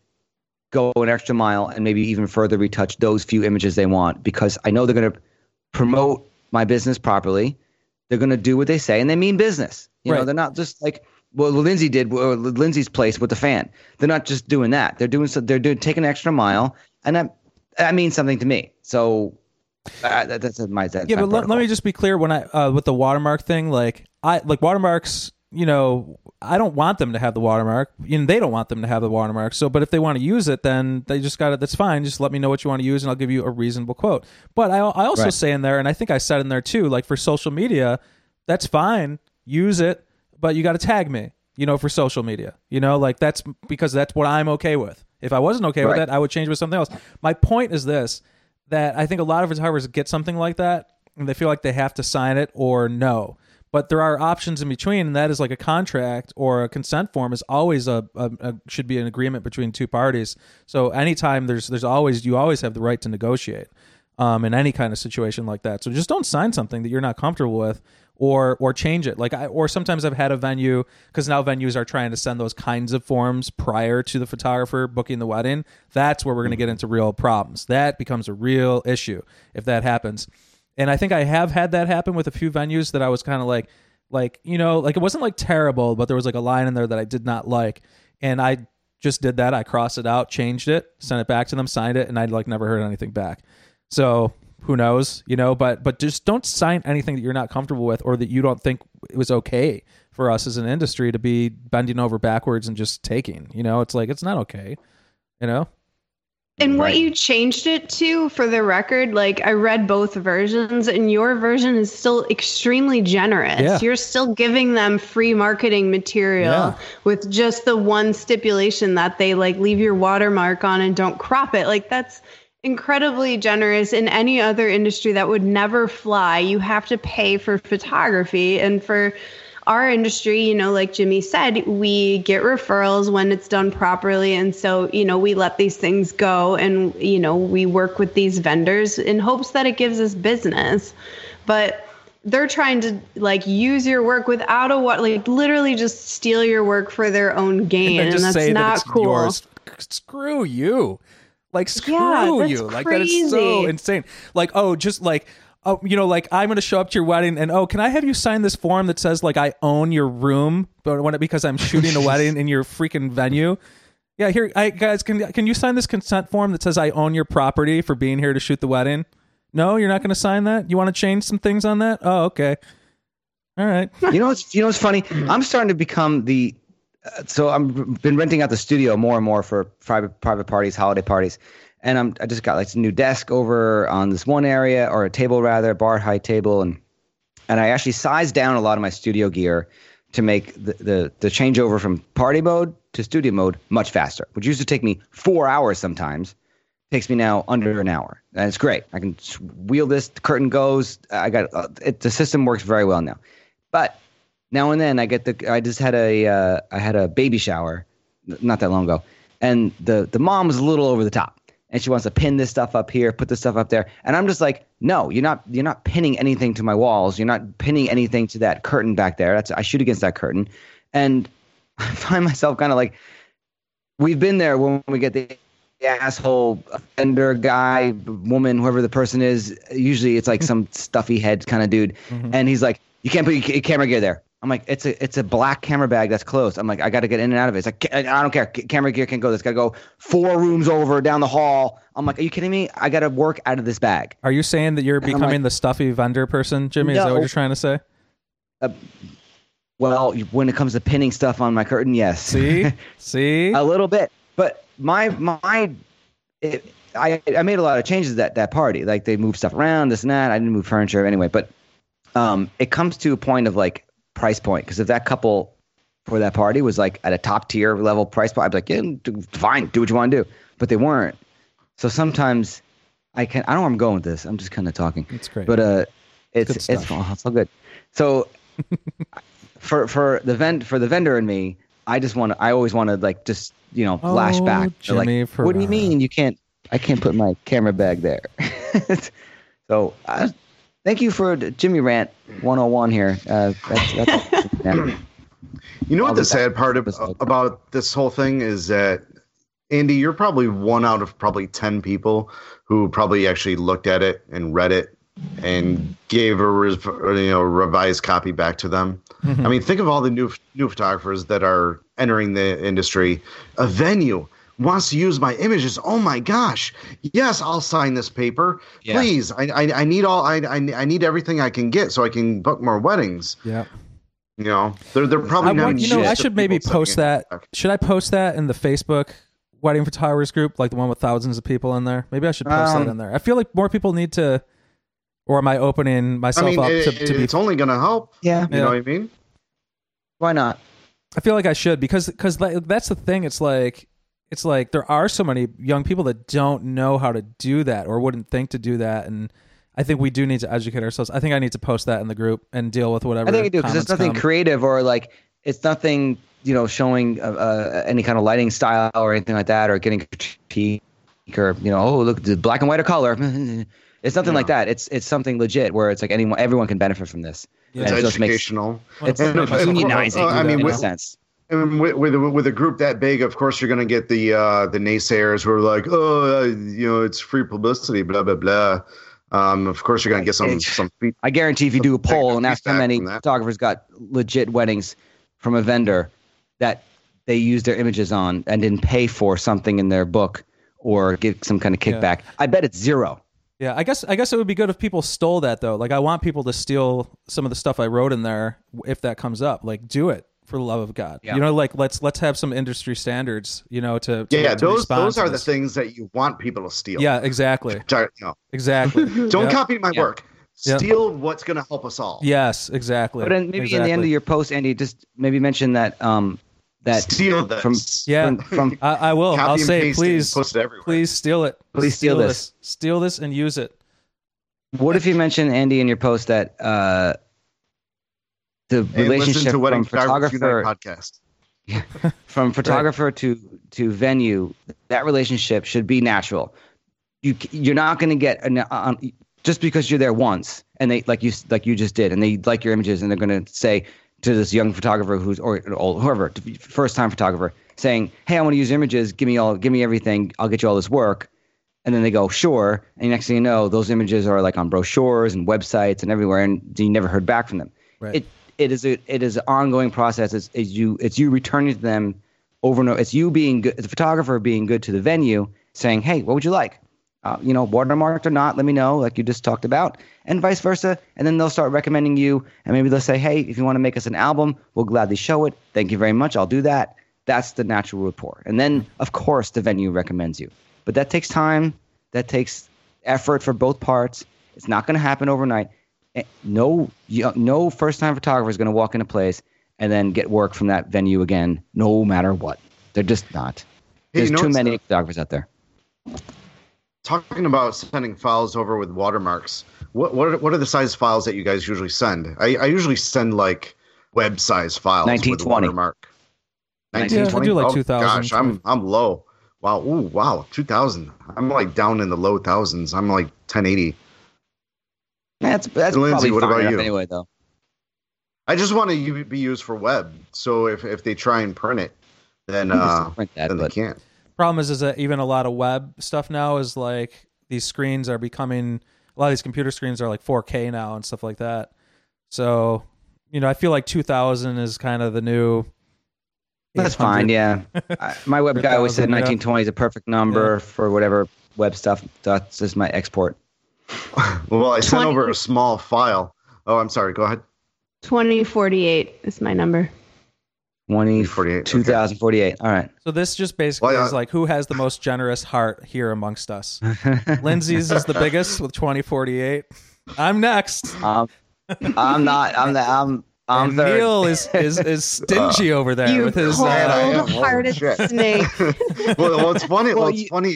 go an extra mile and maybe even further retouch those few images they want, because I know they're going to promote my business properly. They're going to do what they say, and they mean business. You right. know, they're not just like. Well, Lindsay did or Lindsay's place with the fan. They're not just doing that. They're doing so. They're doing taking an extra mile, and that that means something to me. So uh, that, that's my that's yeah. My but let, let me just be clear when I uh, with the watermark thing. Like I like watermarks. You know, I don't want them to have the watermark. You know, they don't want them to have the watermark. So, but if they want to use it, then they just got it. That's fine. Just let me know what you want to use, and I'll give you a reasonable quote. But I I also right. say in there, and I think I said in there too. Like for social media, that's fine. Use it. But you got to tag me, you know, for social media, you know, like that's because that's what I'm okay with. If I wasn't okay right. with that, I would change it with something else. My point is this, that I think a lot of photographers get something like that and they feel like they have to sign it or no. But there are options in between, and that is like a contract or a consent form is always a, a, a should be an agreement between two parties. So anytime there's there's always you always have the right to negotiate um, in any kind of situation like that. So just don't sign something that you're not comfortable with. Or or change it like I or sometimes I've had a venue, because now venues are trying to send those kinds of forms prior to the photographer booking the wedding. That's where we're going to get into real problems. That becomes a real issue if that happens. And I think I have had that happen with a few venues that I was kind of like like you know like it wasn't like terrible, but there was like a line in there that I did not like, and I just did that. I crossed it out, changed it, sent it back to them, signed it, and I'd like never heard anything back. So. Who knows, you know, but but just don't sign anything that you're not comfortable with or that you don't think it was okay for us as an industry to be bending over backwards and just taking, you know, it's like, it's not okay, you know? And what right. you changed it to, for the record, like I read both versions, and your version is still extremely generous. Yeah. You're still giving them free marketing material yeah. with just the one stipulation that they like leave your watermark on and don't crop it. Like that's, incredibly generous. In any other industry that would never fly. You have to pay for photography. And for our industry, you know, like Jimmy said, we get referrals when it's done properly. And so, you know, we let these things go, and, you know, we work with these vendors in hopes that it gives us business. But they're trying to like use your work without a what, like literally just steal your work for their own gain. And, and that's say not that it's cool. Yours. Screw you. Like, screw yeah, you. Crazy. Like, that is so insane. Like, oh, just like, oh, you know, like, I'm going to show up to your wedding and, oh, can I have you sign this form that says, like, I own your room but when it, because I'm shooting a wedding in your freaking venue? Yeah, here, I, guys, can can you sign this consent form that says I own your property for being here to shoot the wedding? No, you're not going to sign that? You want to change some things on that? Oh, okay. All right. You know what's, you know what's funny? I'm starting to become the... So I've been renting out the studio more and more for private private parties, holiday parties, and I'm I just got like a new desk over on this one area, or a table rather, a bar high table, and and I actually sized down a lot of my studio gear to make the, the the changeover from party mode to studio mode much faster, which used to take me four hours sometimes. Takes me now under an hour, and it's great. I can wheel this. The curtain goes. I got uh, it, the system works very well now, but. Now and then I get the I just had a uh, I had a baby shower not that long ago, and the the mom was a little over the top, and she wants to pin this stuff up here, put this stuff up there. And I'm just like, no, you're not you're not pinning anything to my walls. You're not pinning anything to that curtain back there. That's I shoot against that curtain. And I find myself kind of like, we've been there when we get the asshole offender guy, woman, whoever the person is. Usually it's like some stuffy head kind of dude. Mm-hmm. And he's like, you can't put your camera gear there. I'm like, it's a it's a black camera bag that's closed. I'm like, I got to get in and out of it. It's like, I don't care. Camera gear can't go. This got to go four rooms over down the hall. I'm like, are you kidding me? I got to work out of this bag. Are you saying that you're and becoming like, the stuffy vendor person, Jimmy? No. Is that what you're trying to say? Uh, well, when it comes to pinning stuff on my curtain, yes. See? See? A little bit. But my my it, I I made a lot of changes at that party. Like they moved stuff around, this and that. I didn't move furniture anyway. But um, it comes to a point of like, price point, because if that couple for that party was like at a top tier level price point, I'd be like, yeah, fine, do what you want to do. But they weren't. So sometimes I can, I don't know where I'm going with this. I'm just kind of talking. It's great. But uh, it's it's oh, it's all good. So for for the vend for the vendor and me, I just want to. I always want to like just you know oh, lash back. Jimmy like, Ferrara. What do you mean you can't? I can't put my camera bag there. so. I Thank you for Jimmy Rant one oh one here. Uh, that's, that's yeah. You know what the sad part of, about this whole thing is that, Andy, you're probably one out of probably ten people who probably actually looked at it and read it and gave a you know revised copy back to them. Mm-hmm. I mean, think of all the new new photographers that are entering the industry. A venue wants to use my images. Oh my gosh. Yes, I'll sign this paper. Yeah. Please. I, I I need all I I need everything I can get so I can book more weddings. Yeah. You know. They're they're probably I not want, you know, I should maybe post that. It. Should I post that in the Facebook Wedding Photographers group, like the one with thousands of people in there? Maybe I should post um, that in there. I feel like more people need to, or am I opening myself I mean, up it, to, it, to be it's only gonna help. Yeah. You yeah. know what I mean? Why not? I feel like I should because because that's the thing. It's like It's like there are so many young people that don't know how to do that or wouldn't think to do that. And I think we do need to educate ourselves. I think I need to post that in the group and deal with whatever. I think you do because it's nothing come. creative or like it's nothing, you know, showing uh, any kind of lighting style or anything like that or getting critique or, you know, oh, look, the black and white or color. It's nothing yeah. like that. It's it's something legit where it's like anyone, everyone can benefit from this. Yeah. It's and educational. It makes, well, it's and, and, unionizing. Uh, I mean, in with, a sense. And with, with with a group that big, of course, you're going to get the uh, the naysayers who are like, oh, you know, it's free publicity, blah, blah, blah. Um, of course, you're going to get some. some feedback, I guarantee if you do a poll and ask how many photographers got legit weddings from a vendor that they used their images on and didn't pay for something in their book or give some kind of kickback, yeah. I bet it's zero. Yeah, I guess I guess it would be good if people stole that, though. Like, I want people to steal some of the stuff I wrote in there if that comes up. Like, do it. For the love of God, yeah. you know, like let's let's have some industry standards, you know, to, to yeah, yeah, to those those are the things that you want people to steal. Yeah, exactly, you know. exactly. Don't yep. copy my yep. work. Steal yep. what's going to help us all. Yes, exactly. But in, maybe exactly. in the end of your post, Andy, just maybe mention that um that steal this. from yeah from, from I, I will. I'll say please post it everywhere. Please steal it. Please steal, steal this. this. Steal this and use it. What if you mention Andy in your post that? uh The relationship to from photographer podcast, yeah, from photographer right. to to venue, that relationship should be natural. You you're not going to get an, um, just because you're there once and they like you like you just did and they like your images and they're going to say to this young photographer who's or, or whoever first time photographer saying, hey, I want to use your images, give me all, give me everything, I'll get you all this work, and then they go sure, and next thing you know, those images are like on brochures and websites and everywhere, and you never heard back from them. Right. It, It is a, it is an ongoing process. It's, it's you it's you returning to them over and over. It's you being good, the photographer being good to the venue, saying, "Hey, what would you like? Uh, you know, watermarked or not? Let me know." Like you just talked about, and vice versa. And then they'll start recommending you, and maybe they'll say, "Hey, if you want to make us an album, we'll gladly show it. Thank you very much. I'll do that." That's the natural rapport. And then, of course, the venue recommends you. But that takes time. That takes effort for both parts. It's not going to happen overnight. No, no first-time photographer is going to walk into place and then get work from that venue again, no matter what. They're just not. Hey, There's you know too many photographers out there. Talking about sending files over with watermarks, what what are, what are the size files that you guys usually send? I, I usually send like web size files with watermark. nineteen twenty. Yeah, I do like two thousand. Gosh, I'm I'm low. Wow. Ooh, wow. two thousand. I'm like down in the low thousands. I'm like ten eighty. That's, that's Lindsay, probably what about you? Anyway, though. I just want to be used for web. So if, if they try and print it, then, uh, print that, then they can't. Problem is, is that even a lot of web stuff now is like these screens are becoming, a lot of these computer screens are like four K now and stuff like that. So, you know, I feel like two thousand is kind of the new. That's fine. Yeah. I, my web guy always said nineteen twenty is a perfect number yeah. for whatever web stuff. That's just my export. Well, I sent over a small file. Oh, I'm sorry. Go ahead. twenty forty-eight is my number. twenty forty-eight. two thousand forty-eight. All right. So this just basically well, yeah. is like who has the most generous heart here amongst us. Lindsay's is the biggest with twenty forty-eight. I'm next. Um, I'm not. I'm the. I'm. I'm third. Neal is is, is stingy uh, over there with his cold-hearted uh, snake. well, well, it's funny. Well, well you, it's funny.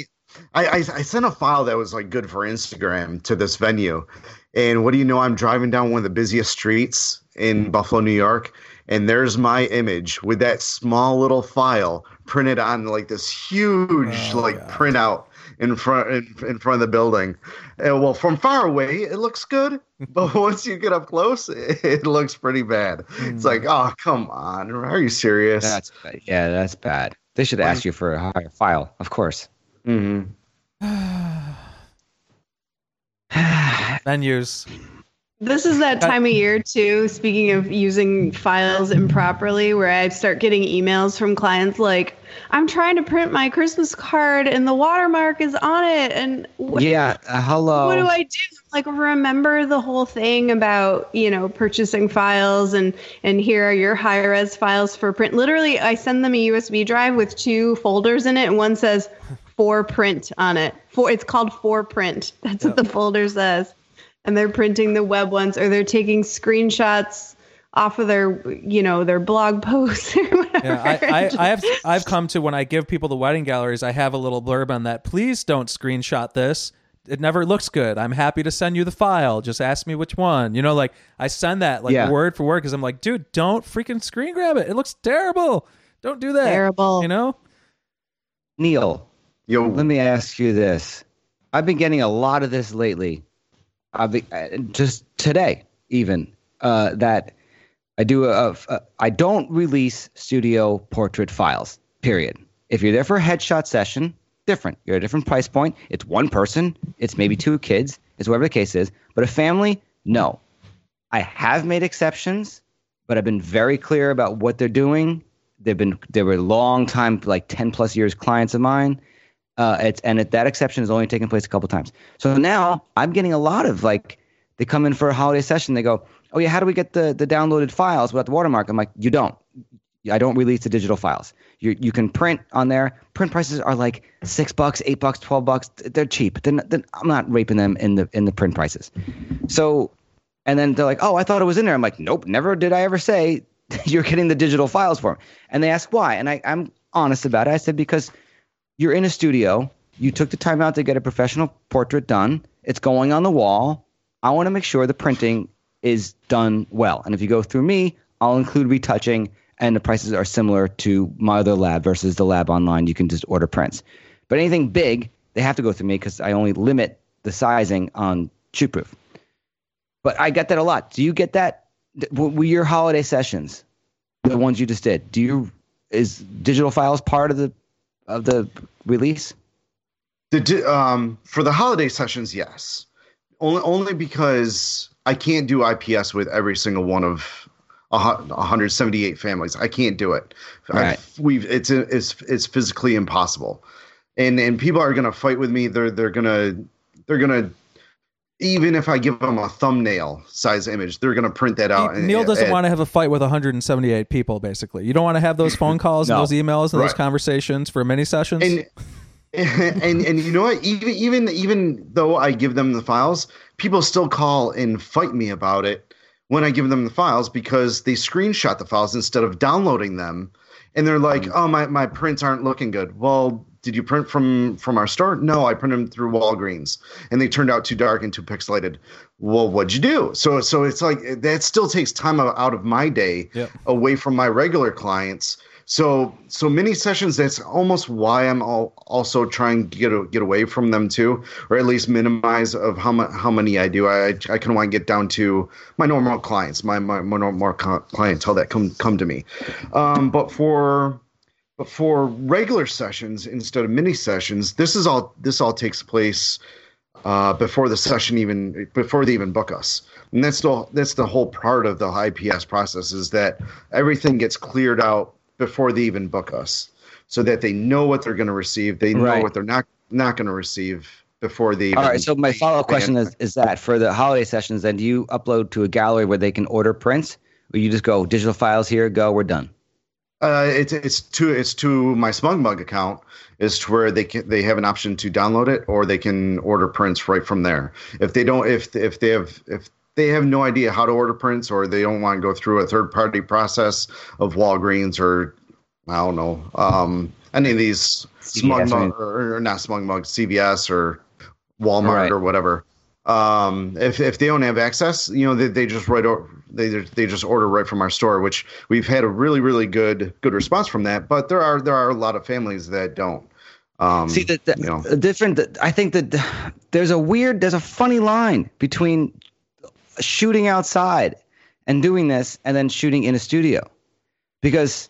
I, I I sent a file that was like good for Instagram to this venue. And what do you know? I'm driving down one of the busiest streets in Buffalo, New York, and there's my image with that small little file printed on like this huge oh, like God. printout in front in, in front of the building. And well, from far away, it looks good, but once you get up close, it, it looks pretty bad. Mm. It's like, oh, come on, are you serious? That's yeah, that's bad. They should ask you for a higher file, of course. Mm-hmm. Menus. This is that time of year too, speaking of using files improperly, where I start getting emails from clients like, I'm trying to print my Christmas card and the watermark is on it, and what, yeah uh, hello what do I do? Like, remember the whole thing about, you know, purchasing files and and here are your high res files for print. Literally, I send them a U S B drive with two folders in it, and one says for print on it. For it's called for print. That's yep. what the folder says. And they're printing the web ones, or they're taking screenshots off of their, you know, their blog posts or whatever. Yeah, I, I, just... I have I've come to, when I give people the wedding galleries, I have a little blurb on that. Please don't screenshot this. It never looks good. I'm happy to send you the file. Just ask me which one. You know, like I send that like yeah. word for word, because I'm like, dude, don't freaking screen grab it. It looks terrible. Don't do that. Terrible. You know, Neal. Yo, let me ask you this. I've been getting a lot of this lately. I've been, just today, even uh, that I do a, a. I don't release studio portrait files. Period. If you're there for a headshot session, different. You're at a different price point. It's one person. It's maybe two kids. It's whatever the case is. But a family, no. I have made exceptions, but I've been very clear about what they're doing. They've been they were long time, like ten plus years clients of mine. Uh, it's, and it, that exception has only taken place a couple times. So now I'm getting a lot of like, they come in for a holiday session. They go, oh yeah, how do we get the, the downloaded files without the watermark? I'm like, you don't. I don't release the digital files. You you can print on there. Print prices are like six bucks, eight bucks, twelve bucks. They're cheap. They're not, they're, I'm not raping them in the in the print prices. So, and then they're like, oh, I thought it was in there. I'm like, nope, never did I ever say you're getting the digital files for them. And they ask why, and I, I'm honest about it. I said because. You're in a studio. You took the time out to get a professional portrait done. It's going on the wall. I want to make sure the printing is done well. And if you go through me, I'll include retouching, and the prices are similar to my other lab versus the lab online. You can just order prints. But anything big, they have to go through me because I only limit the sizing on Shootproof. But I get that a lot. Do you get that? Were your holiday sessions, the ones you just did, do you is digital files part of the Of the release? The um for the holiday sessions, yes. Only only because I can't do I P S with every single one of one hundred seventy-eight families. I can't do it. Right. We've it's it's it's physically impossible. And and people are gonna fight with me. They're they're gonna they're gonna. Even if I give them a thumbnail size image, they're going to print that out. Neal doesn't and, want to have a fight with one hundred seventy-eight people, basically. You don't want to have those phone calls no. and those emails and right. those conversations for mini sessions. And, and, and, and you know what? Even, even, even though I give them the files, people still call and fight me about it when I give them the files because they screenshot the files instead of downloading them. And they're like, um, oh, my, my prints aren't looking good. Well, did you print from, from our store? No, I printed them through Walgreens, and they turned out too dark and too pixelated. Well, what'd you do? So, so it's like that still takes time out of my day yep. away from my regular clients So so mini sessions, that's almost why I'm all, also trying to get a, get away from them too, or at least minimize of how, mu- how many I do. I I kind of want to get down to my normal clients, my my, my normal clients, how that come come to me. Um, but for but for regular sessions instead of mini sessions, this is all this all takes place uh, before the session even before they even book us. And that's the that's the whole part of the I P S process, is that everything gets cleared out before they even book us, so that they know what they're going to receive. They know right. what they're not not going to receive before they even. All right. So my follow-up question is, is that for the holiday sessions, then do you upload to a gallery where they can order prints, or you just go digital files here, go, we're done? Uh, it's it's to it's to my Smug Mug account, is to where they can they have an option to download it, or they can order prints right from there. If they don't, if if they have if they have no idea how to order prints, or they don't want to go through a third-party process of Walgreens or, I don't know, um, any of these Smug Mug, or not Smug Mug, C V S or Walmart right. or whatever. Um, if if they don't have access, you know, they they just right or, they they just order right from our store, which we've had a really really good good response from that. But there are there are a lot of families that don't. Um, See the, the you know. different. I think that there's a weird, there's a funny line between shooting outside and doing this, and then shooting in a studio, because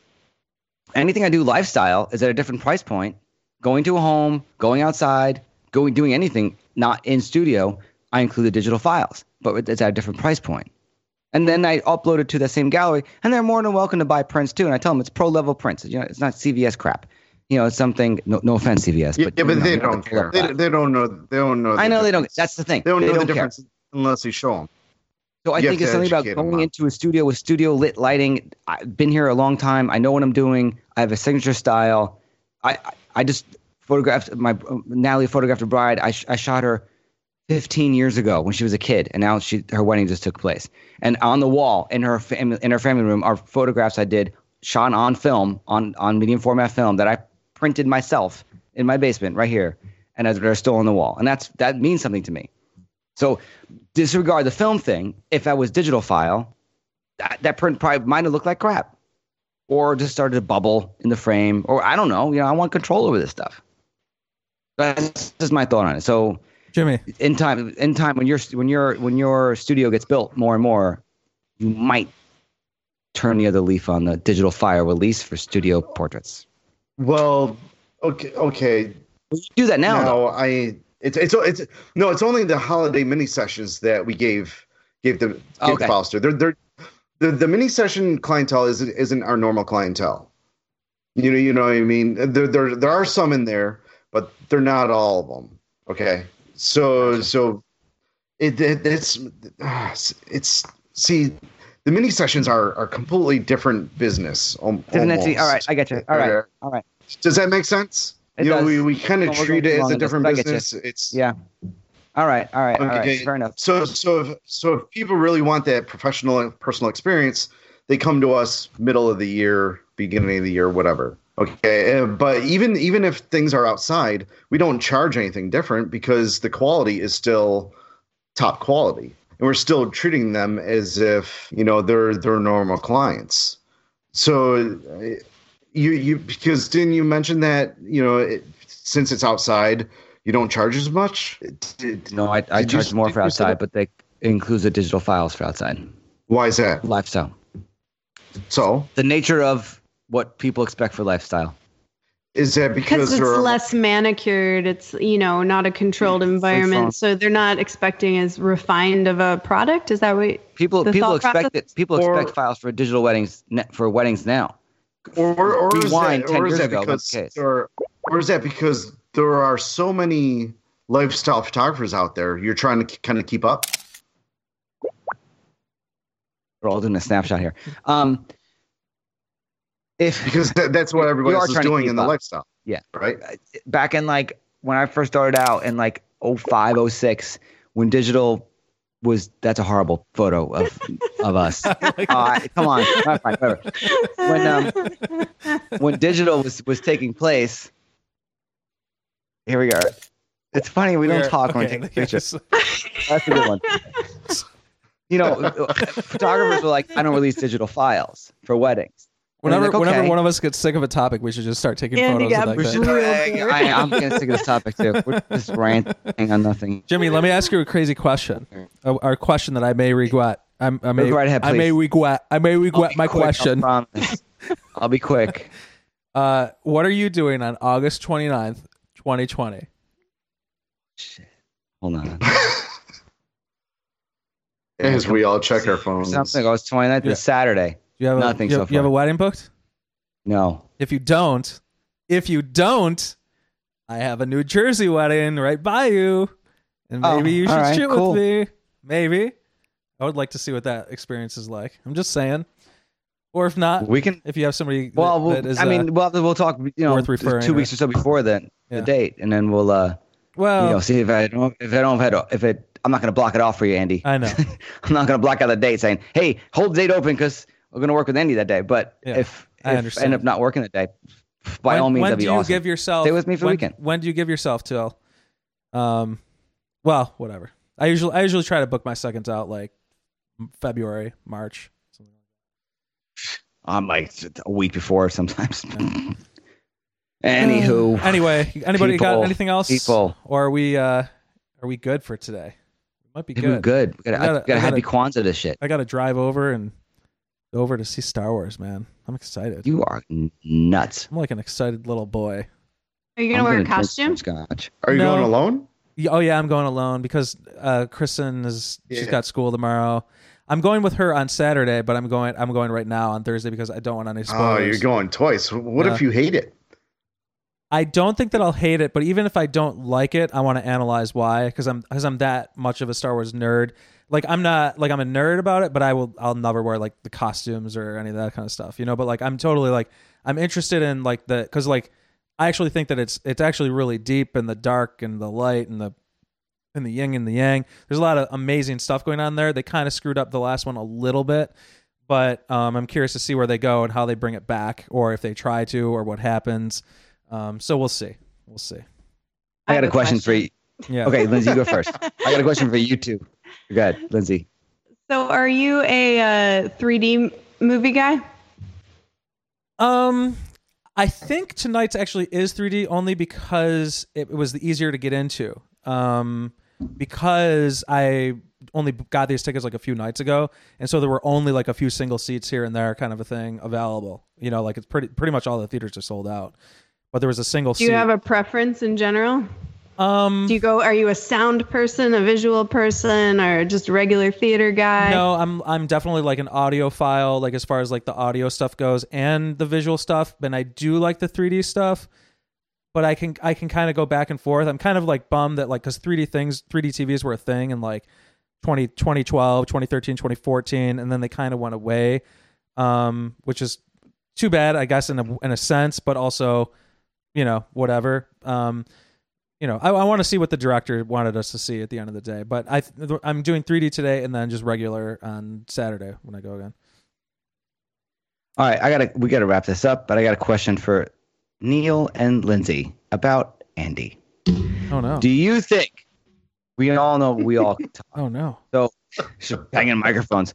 anything I do lifestyle is at a different price point. Going to a home, going outside, going doing anything not in studio, I include the digital files, but it's at a different price point. And then I upload it to that same gallery, and they're more than welcome to buy prints too. And I tell them it's pro level prints. You know, it's not C V S crap. You know, it's something. No, no offense, C V S. Yeah, but, yeah, but know, they don't care. They, they don't know. They don't know. I know difference. They don't. That's the thing. They don't they know don't the difference care. Unless you show them. So I you think it's something about going into a studio with studio lit lighting. I've been here a long time. I know what I'm doing. I have a signature style. I I, I just photographed my Natalie photographed a bride. I sh- I shot her fifteen years ago when she was a kid, and now she her wedding just took place. And on the wall in her fam- in her family room are photographs I did shot on film on on medium format film that I printed myself in my basement right here, and they're still on the wall. And that's that means something to me. So disregard the film thing. If that was digital file, that, that print probably might have looked like crap, or just started to bubble in the frame, or I don't know. You know, I want control over this stuff. That's just my thought on it. So, Jimmy, in time, in time, when your when your when your studio gets built more and more, you might turn the other leaf on the digital file release for studio portraits. Well, okay, okay. You do that now. No, I. It's it's it's no, it's only the holiday mini sessions that we gave gave the, gave okay. the files to. They're, they're, the the mini session clientele is isn't our normal clientele. You know you know what I mean. There there there are some in there, but they're not all of them. Okay, so so it, it it's it's see the mini sessions are are completely different business. Almost. All right, I get you. All right, all right. Does that make sense? It you does. know, we, we kind of treat it as a different business. It's yeah. All right, all right, okay. all right. Fair enough. So, so, if, so if people really want that professional and personal experience, they come to us middle of the year, beginning of the year, whatever. Okay, but even even if things are outside, we don't charge anything different because the quality is still top quality, and we're still treating them as if you know they're they're normal clients. So. You you because didn't you mention that you know it, since it's outside you don't charge as much? Did, no, I, I charge you, more for outside, but they it includes the digital files for outside. Why is that? Lifestyle. So the nature of what people expect for lifestyle. Is that because, because it's are, less manicured? It's you know not a controlled environment, so they're not expecting as refined of a product. Is that what people people expect? That, people or, expect files for digital weddings for weddings now. Or, or, is that, or, is that because, or, or is that because there are so many lifestyle photographers out there, you're trying to kind of keep up? We're all doing a snapshot here. Um, if Because th- that's what everybody else is doing in the up. lifestyle. Yeah. Right? Back in like when I first started out in like oh five, oh six, when digital was that's a horrible photo of of us. Uh, come on, when um, when digital was, was taking place. Here we are. It's funny we don't We're, talk okay, when we take pictures. Yes. That's a good one. You know, photographers were like, I don't release digital files for weddings. Whenever, like, okay. whenever one of us gets sick of a topic, we should just start taking Andy photos of like that. Should, I, I, I'm getting sick of this topic too. We're just ranting on nothing. Jimmy, let me ask you a crazy question. A, our question that I may regret. I'm, I may. Right ahead, I may regret. I may regret my quick, question. I'll, I'll be quick. Uh, what are you doing on August twenty-ninth, twenty twenty? Shit. Hold on. As we all check our phones. Something goes twenty-ninth yeah. This Saturday. You have nothing a, you, so far. You have a wedding booked? No. If you don't, if you don't, I have a New Jersey wedding right by you, and maybe oh, you should right, shoot cool. with me. Maybe. I would like to see what that experience is like. I'm just saying. Or if not, we can. If you have somebody, well, that, that is, I mean, uh, we'll we'll talk. You know, worth referring two weeks or so before then, yeah. the date, and then we'll. Uh, well, you know, see if I don't if I don't have had if it. I'm not going to block it off for you, Andy. I know. I'm not going to block out the date saying, "Hey, hold the date open," because we're going to work with Andy that day. But yeah, if, if I end up not working that day, by when, all means, that'd be awesome. When do you give yourself? Stay with me for when, the weekend. When do you give yourself till? Um, well, whatever. I usually I usually try to book my seconds out like February, March. Something like that. I'm like a week before sometimes. Yeah. Anywho. Anyway, anybody people, got anything else? People, or are we uh, are we good for today? We might be good. We're good. We gotta, I gotta, I gotta I happy gotta, Kwanzaa this shit. I gotta drive over and. Over to see Star Wars, man. I'm excited. You are nuts. I'm like an excited little boy. Are you gonna I'm wear gonna a costume? Scotch. Are you no. going alone? Oh yeah, I'm going alone because uh, Kristen is yeah. she's got school tomorrow. I'm going with her on Saturday, but I'm going I'm going right now on Thursday because I don't want any spoilers. Oh, you're going twice. What yeah. if you hate it? I don't think that I'll hate it, but even if I don't like it, I want to analyze why because I'm because I'm that much of a Star Wars nerd. Like I'm not like I'm a nerd about it, but I will I'll never wear like the costumes or any of that kind of stuff, you know. But like I'm totally like I'm interested in like the because like I actually think that it's it's actually really deep and the dark and the light and the and the yin and the yang. There's a lot of amazing stuff going on there. They kind of screwed up the last one a little bit, but um, I'm curious to see where they go and how they bring it back, or if they try to, or what happens. Um, so we'll see. We'll see. I got a question for you. Yeah. Okay, Lindsay, you go first. I got a question for you too. Go ahead, Lindsay. So are you a uh, three D movie guy? Um, I think tonight's actually is three D only because it was the easier to get into. Um, because I only got these tickets like a few nights ago. And so there were only like a few single seats here and there kind of a thing available. You know, like it's pretty pretty much all the theaters are sold out. But there was a single seat. Do you have a preference in general? Um, Do you go? Are you a sound person, a visual person, or just a regular theater guy? No, I'm. I'm definitely like an audiophile, like as far as like the audio stuff goes and the visual stuff. And I do like the three D stuff, but I can I can kind of go back and forth. I'm kind of like bummed that like because three D things, three D T Vs were a thing in like twenty twelve, twenty thirteen, twenty fourteen, and then they kind of went away, um, which is too bad, I guess, in a in a sense, but also, you know, whatever. Um, You know, I, I want to see what the director wanted us to see at the end of the day. But I, th- I'm doing three D today and then just regular on Saturday when I go again. All right, I gotta we gotta wrap this up, but I got a question for Neal and Lindsay about Andy. Oh no! Do you think we all know we all talk? Oh no! So just banging microphones.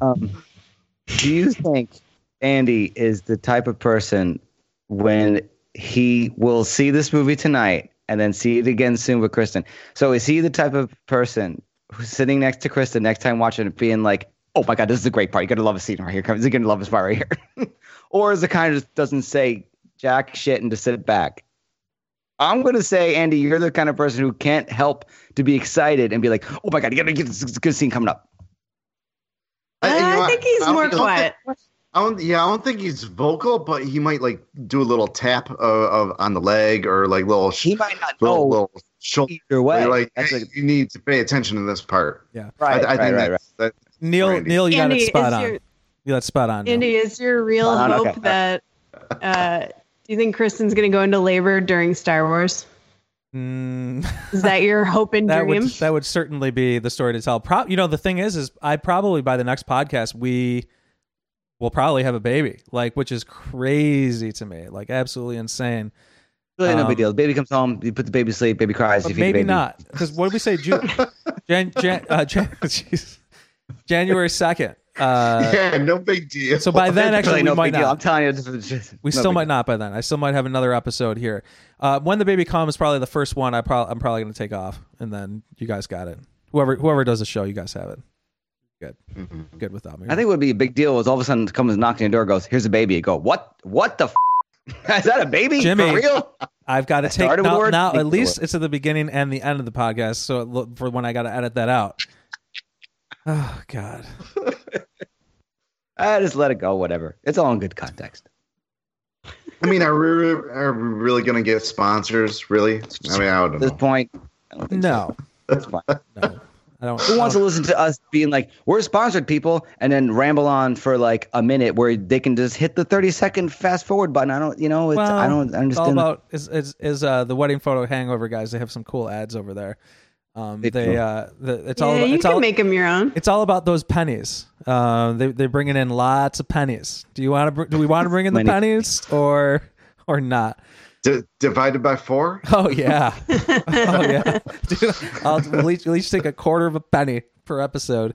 Um, do you think Andy is the type of person when he will see this movie tonight? And then see it again soon with Kristen. So is he the type of person who's sitting next to Kristen next time watching it being like, oh my God, this is a great part. You're going to love a scene right here. He's going to love this part right here. Or is it kind of just doesn't say jack shit and just sit back? I'm going to say, Andy, you're the kind of person who can't help to be excited and be like, oh my God, you got to get this good scene coming up. Uh, I, you know, I think he's I, more I quiet. Think, I don't, yeah, I don't think he's vocal, but he might like do a little tap of, of on the leg or like little. He might not little, know little shoulder. Either way, like, hey, like you need to pay attention to this part. Yeah, right. I, I right, think right, that's, right. That's Neal, Neal, you Andy, got it spot on. Your, you got it spot on. Andy, Neal. Is your real on, hope okay. that? Uh, do you think Kristen's going to go into labor during Star Wars? Mm. Is that your hope and that dream? Would, that would certainly be the story to tell. Pro- you know, the thing is, is I probably by the next podcast we. We'll probably have a baby, like, which is crazy to me, like absolutely insane. Really, um, no big deal. The baby comes home, you put the baby to sleep, baby cries. You feed maybe the baby. Not because what did we say? Ju- Jan- Jan- uh, Jan- January second Uh, yeah, no big deal. So by then, actually, really we no might not. I'm telling you, just, just, we no still might deal. Not by then. I still might have another episode here. Uh, when the baby comes, probably the first one. I pro- I'm probably going to take off, and then you guys got it. Whoever whoever does the show, you guys have it. Good, mm-hmm. Good without me. I think what would be a big deal is all of a sudden comes knocking on your door, goes, "Here's a baby." You go, "What? What the? F-? Is that a baby? Jimmy, for real?" I've got to take now, now. At least it's at the beginning and the end of the podcast, so look for when I got to edit that out. Oh God! I just let it go. Whatever. It's all in good context. I mean, are we, are we really going to get sponsors? Really? I mean, I don't know. At this point, I don't think no. So. That's fine. No. I don't, Who wants I don't. to listen to us being like, we're sponsored people, and then ramble on for like a minute where they can just hit the thirty second fast forward button? I don't, you know, it's, well, I don't understand. All about is is, is uh, the Wedding Photo Hangover guys. They have some cool ads over there. Um, they, they uh, the, it's yeah, all about, you it's can all, make them your own. It's all about those pennies. Uh, they they're bringing in lots of pennies. Do you want to? Br- do we want to bring in the pennies or or not? D- divided by four? Oh yeah, oh yeah. Dude, I'll at least, at least take a quarter of a penny per episode.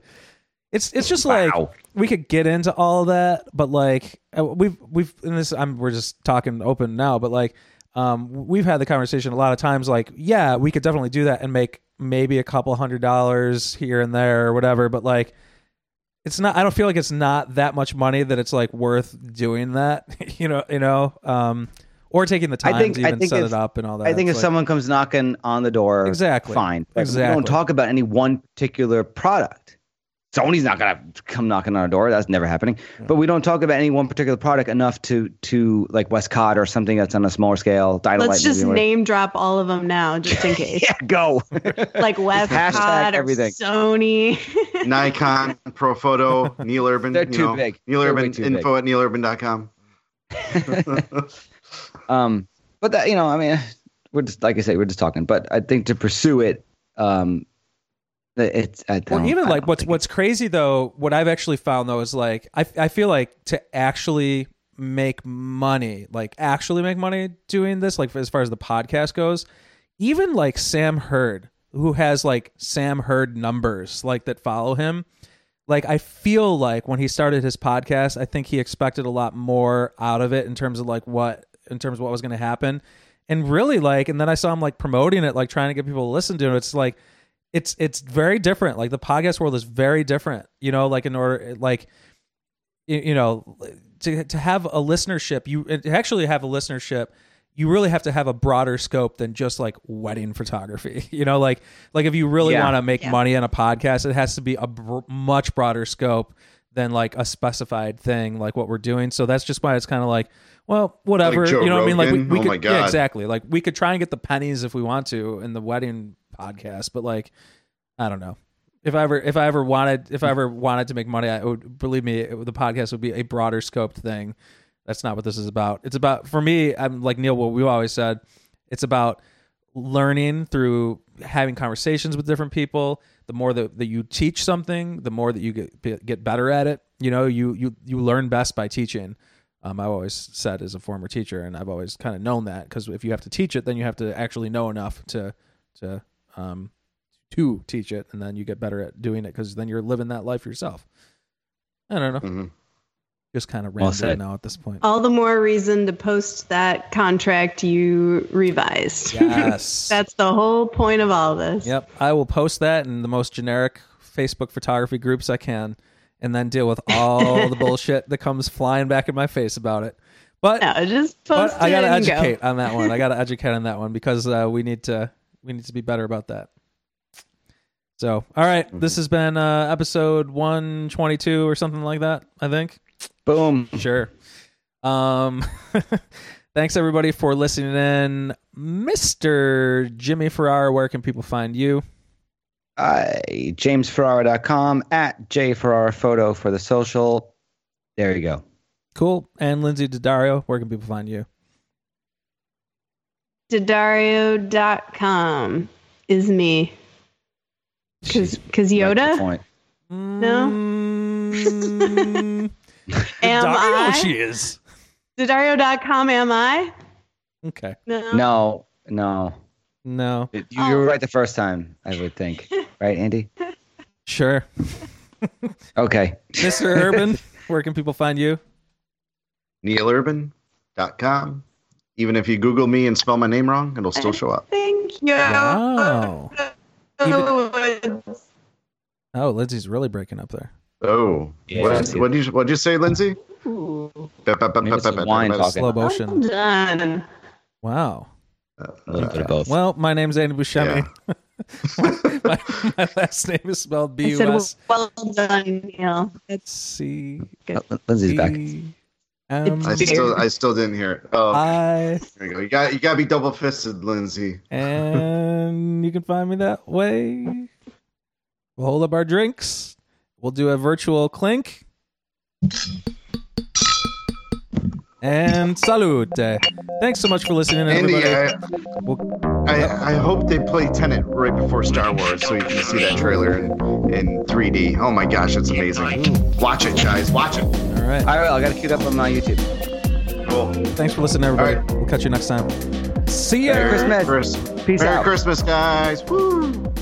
It's it's just wow. like we could get into all of that, but like we've we've and this I'm we're just talking open now, but like um we've had the conversation a lot of times. Like yeah, we could definitely do that and make maybe a couple hundred dollars here and there or whatever, but like it's not. I don't feel like it's not that much money that it's like worth doing that. you know, you know. Um, Or taking the time I think, to even I think set if, it up and all that. I think it's if like, someone comes knocking on the door, exactly, fine. Like, exactly. We don't talk about any one particular product. Sony's not going to come knocking on our door. That's never happening. Yeah. But we don't talk about any one particular product enough to, to like Westcott or something that's on a smaller scale. Dynamite Let's just name drop all of them now, just in case. Yeah, go. Like Westcott or everything. Sony. Nikon, Profoto, Neal Urban. They're too know, big. Neal They're Urban, info big. At neal urban dot com. Um, but that, you know, I mean, we're just, like I say, we're just talking, but I think to pursue it, um, it's, I don't, well, even I like don't what's, what's it's... crazy though. What I've actually found though, is like, I, I feel like to actually make money, like actually make money doing this, like as far as the podcast goes, even like Sam Hurd, who has like Sam Hurd numbers, like that follow him. Like, I feel like when he started his podcast, I think he expected a lot more out of it in terms of like what, in terms of what was going to happen. And really like, and then I saw him like promoting it, like trying to get people to listen to it. It's like, it's, it's very different. Like the podcast world is very different, you know, like in order, like, you, you know, to to have a listenership, you to actually have a listenership. You really have to have a broader scope than just like wedding photography, you know, like, like if you really yeah. want to make yeah. money on a podcast, it has to be a br- much broader scope than like a specified thing, like what we're doing. So that's just why it's kind of like, well, whatever, like Joe you know Rogan. What I mean? Like we, we oh could, my God. Yeah, exactly. Like we could try and get the pennies if we want to in the wedding podcast, but like, I don't know if I ever, if I ever wanted, if I ever wanted to make money, I would believe me, it, the podcast would be a broader scoped thing. That's not what this is about. It's about, for me, I'm like Neal, what we always said, it's about learning through having conversations with different people. The more that, that you teach something, the more that you get get better at it. You know, you you you learn best by teaching. Um, I've always said as a former teacher, and I've always kind of known that, because if you have to teach it, then you have to actually know enough to to um to teach it, and then you get better at doing it because then you're living that life yourself. I don't know. Mm-hmm. Just kind of rambling now at this point. All the more reason to post that contract you revised. Yes. That's the whole point of all this. Yep. I will post that in the most generic Facebook photography groups I can, and then deal with all the bullshit that comes flying back in my face about it. But, no, just post but it I got to educate go. on that one. I got to educate on that one because uh, we need to we need to be better about that. So, all right. Mm-hmm. This has been uh, episode one twenty-two or something like that, I think. Boom. Sure. Um, thanks, everybody, for listening in. Mister Jimmy Ferrara, where can people find you? Uh, james ferrara dot com, at j ferrara photo for the social. There you go. Cool. And Lindsay Dadarrio, where can people find you? Dadarrio dot com is me. Because Yoda? No? Mm. Am Dario, I? She is. Dario dot com, am I? Okay. No. No. No. no. You, you oh. were right the first time, I would think. Right, Andy? Sure. Okay. Mister Urban, where can people find you? neal urban dot com. Even if you Google me and spell my name wrong, it'll still show up. Thank you. Wow. Even... Oh, Lindsay's really breaking up there. Oh. Yeah, what what did you, what'd you say, Lindsay? Slow motion. Done. Wow. Uh, uh, well, my name's Andy Buscemi. Yeah. my, my, my last name is spelled B U S. Well done, Neal. Let's see. Lindsay's back. Um, I still, I still didn't hear it. Oh, I, there you go. You got, you got to be double fisted, Lindsay. And you can find me that way. We'll hold up our drinks. We'll do a virtual clink. And salute. Thanks so much for listening, everybody. Andy, I, we'll, I, I hope they play Tenet right before Star Wars so you can see that trailer in, in three D. Oh my gosh, it's amazing. Watch it, guys. Watch it. All right. All right, I got to queue it up on my YouTube. Cool. Thanks for listening, everybody. Right. We'll catch you next time. See ya. Merry Christmas. Peace Merry out. Merry Christmas, guys. Woo.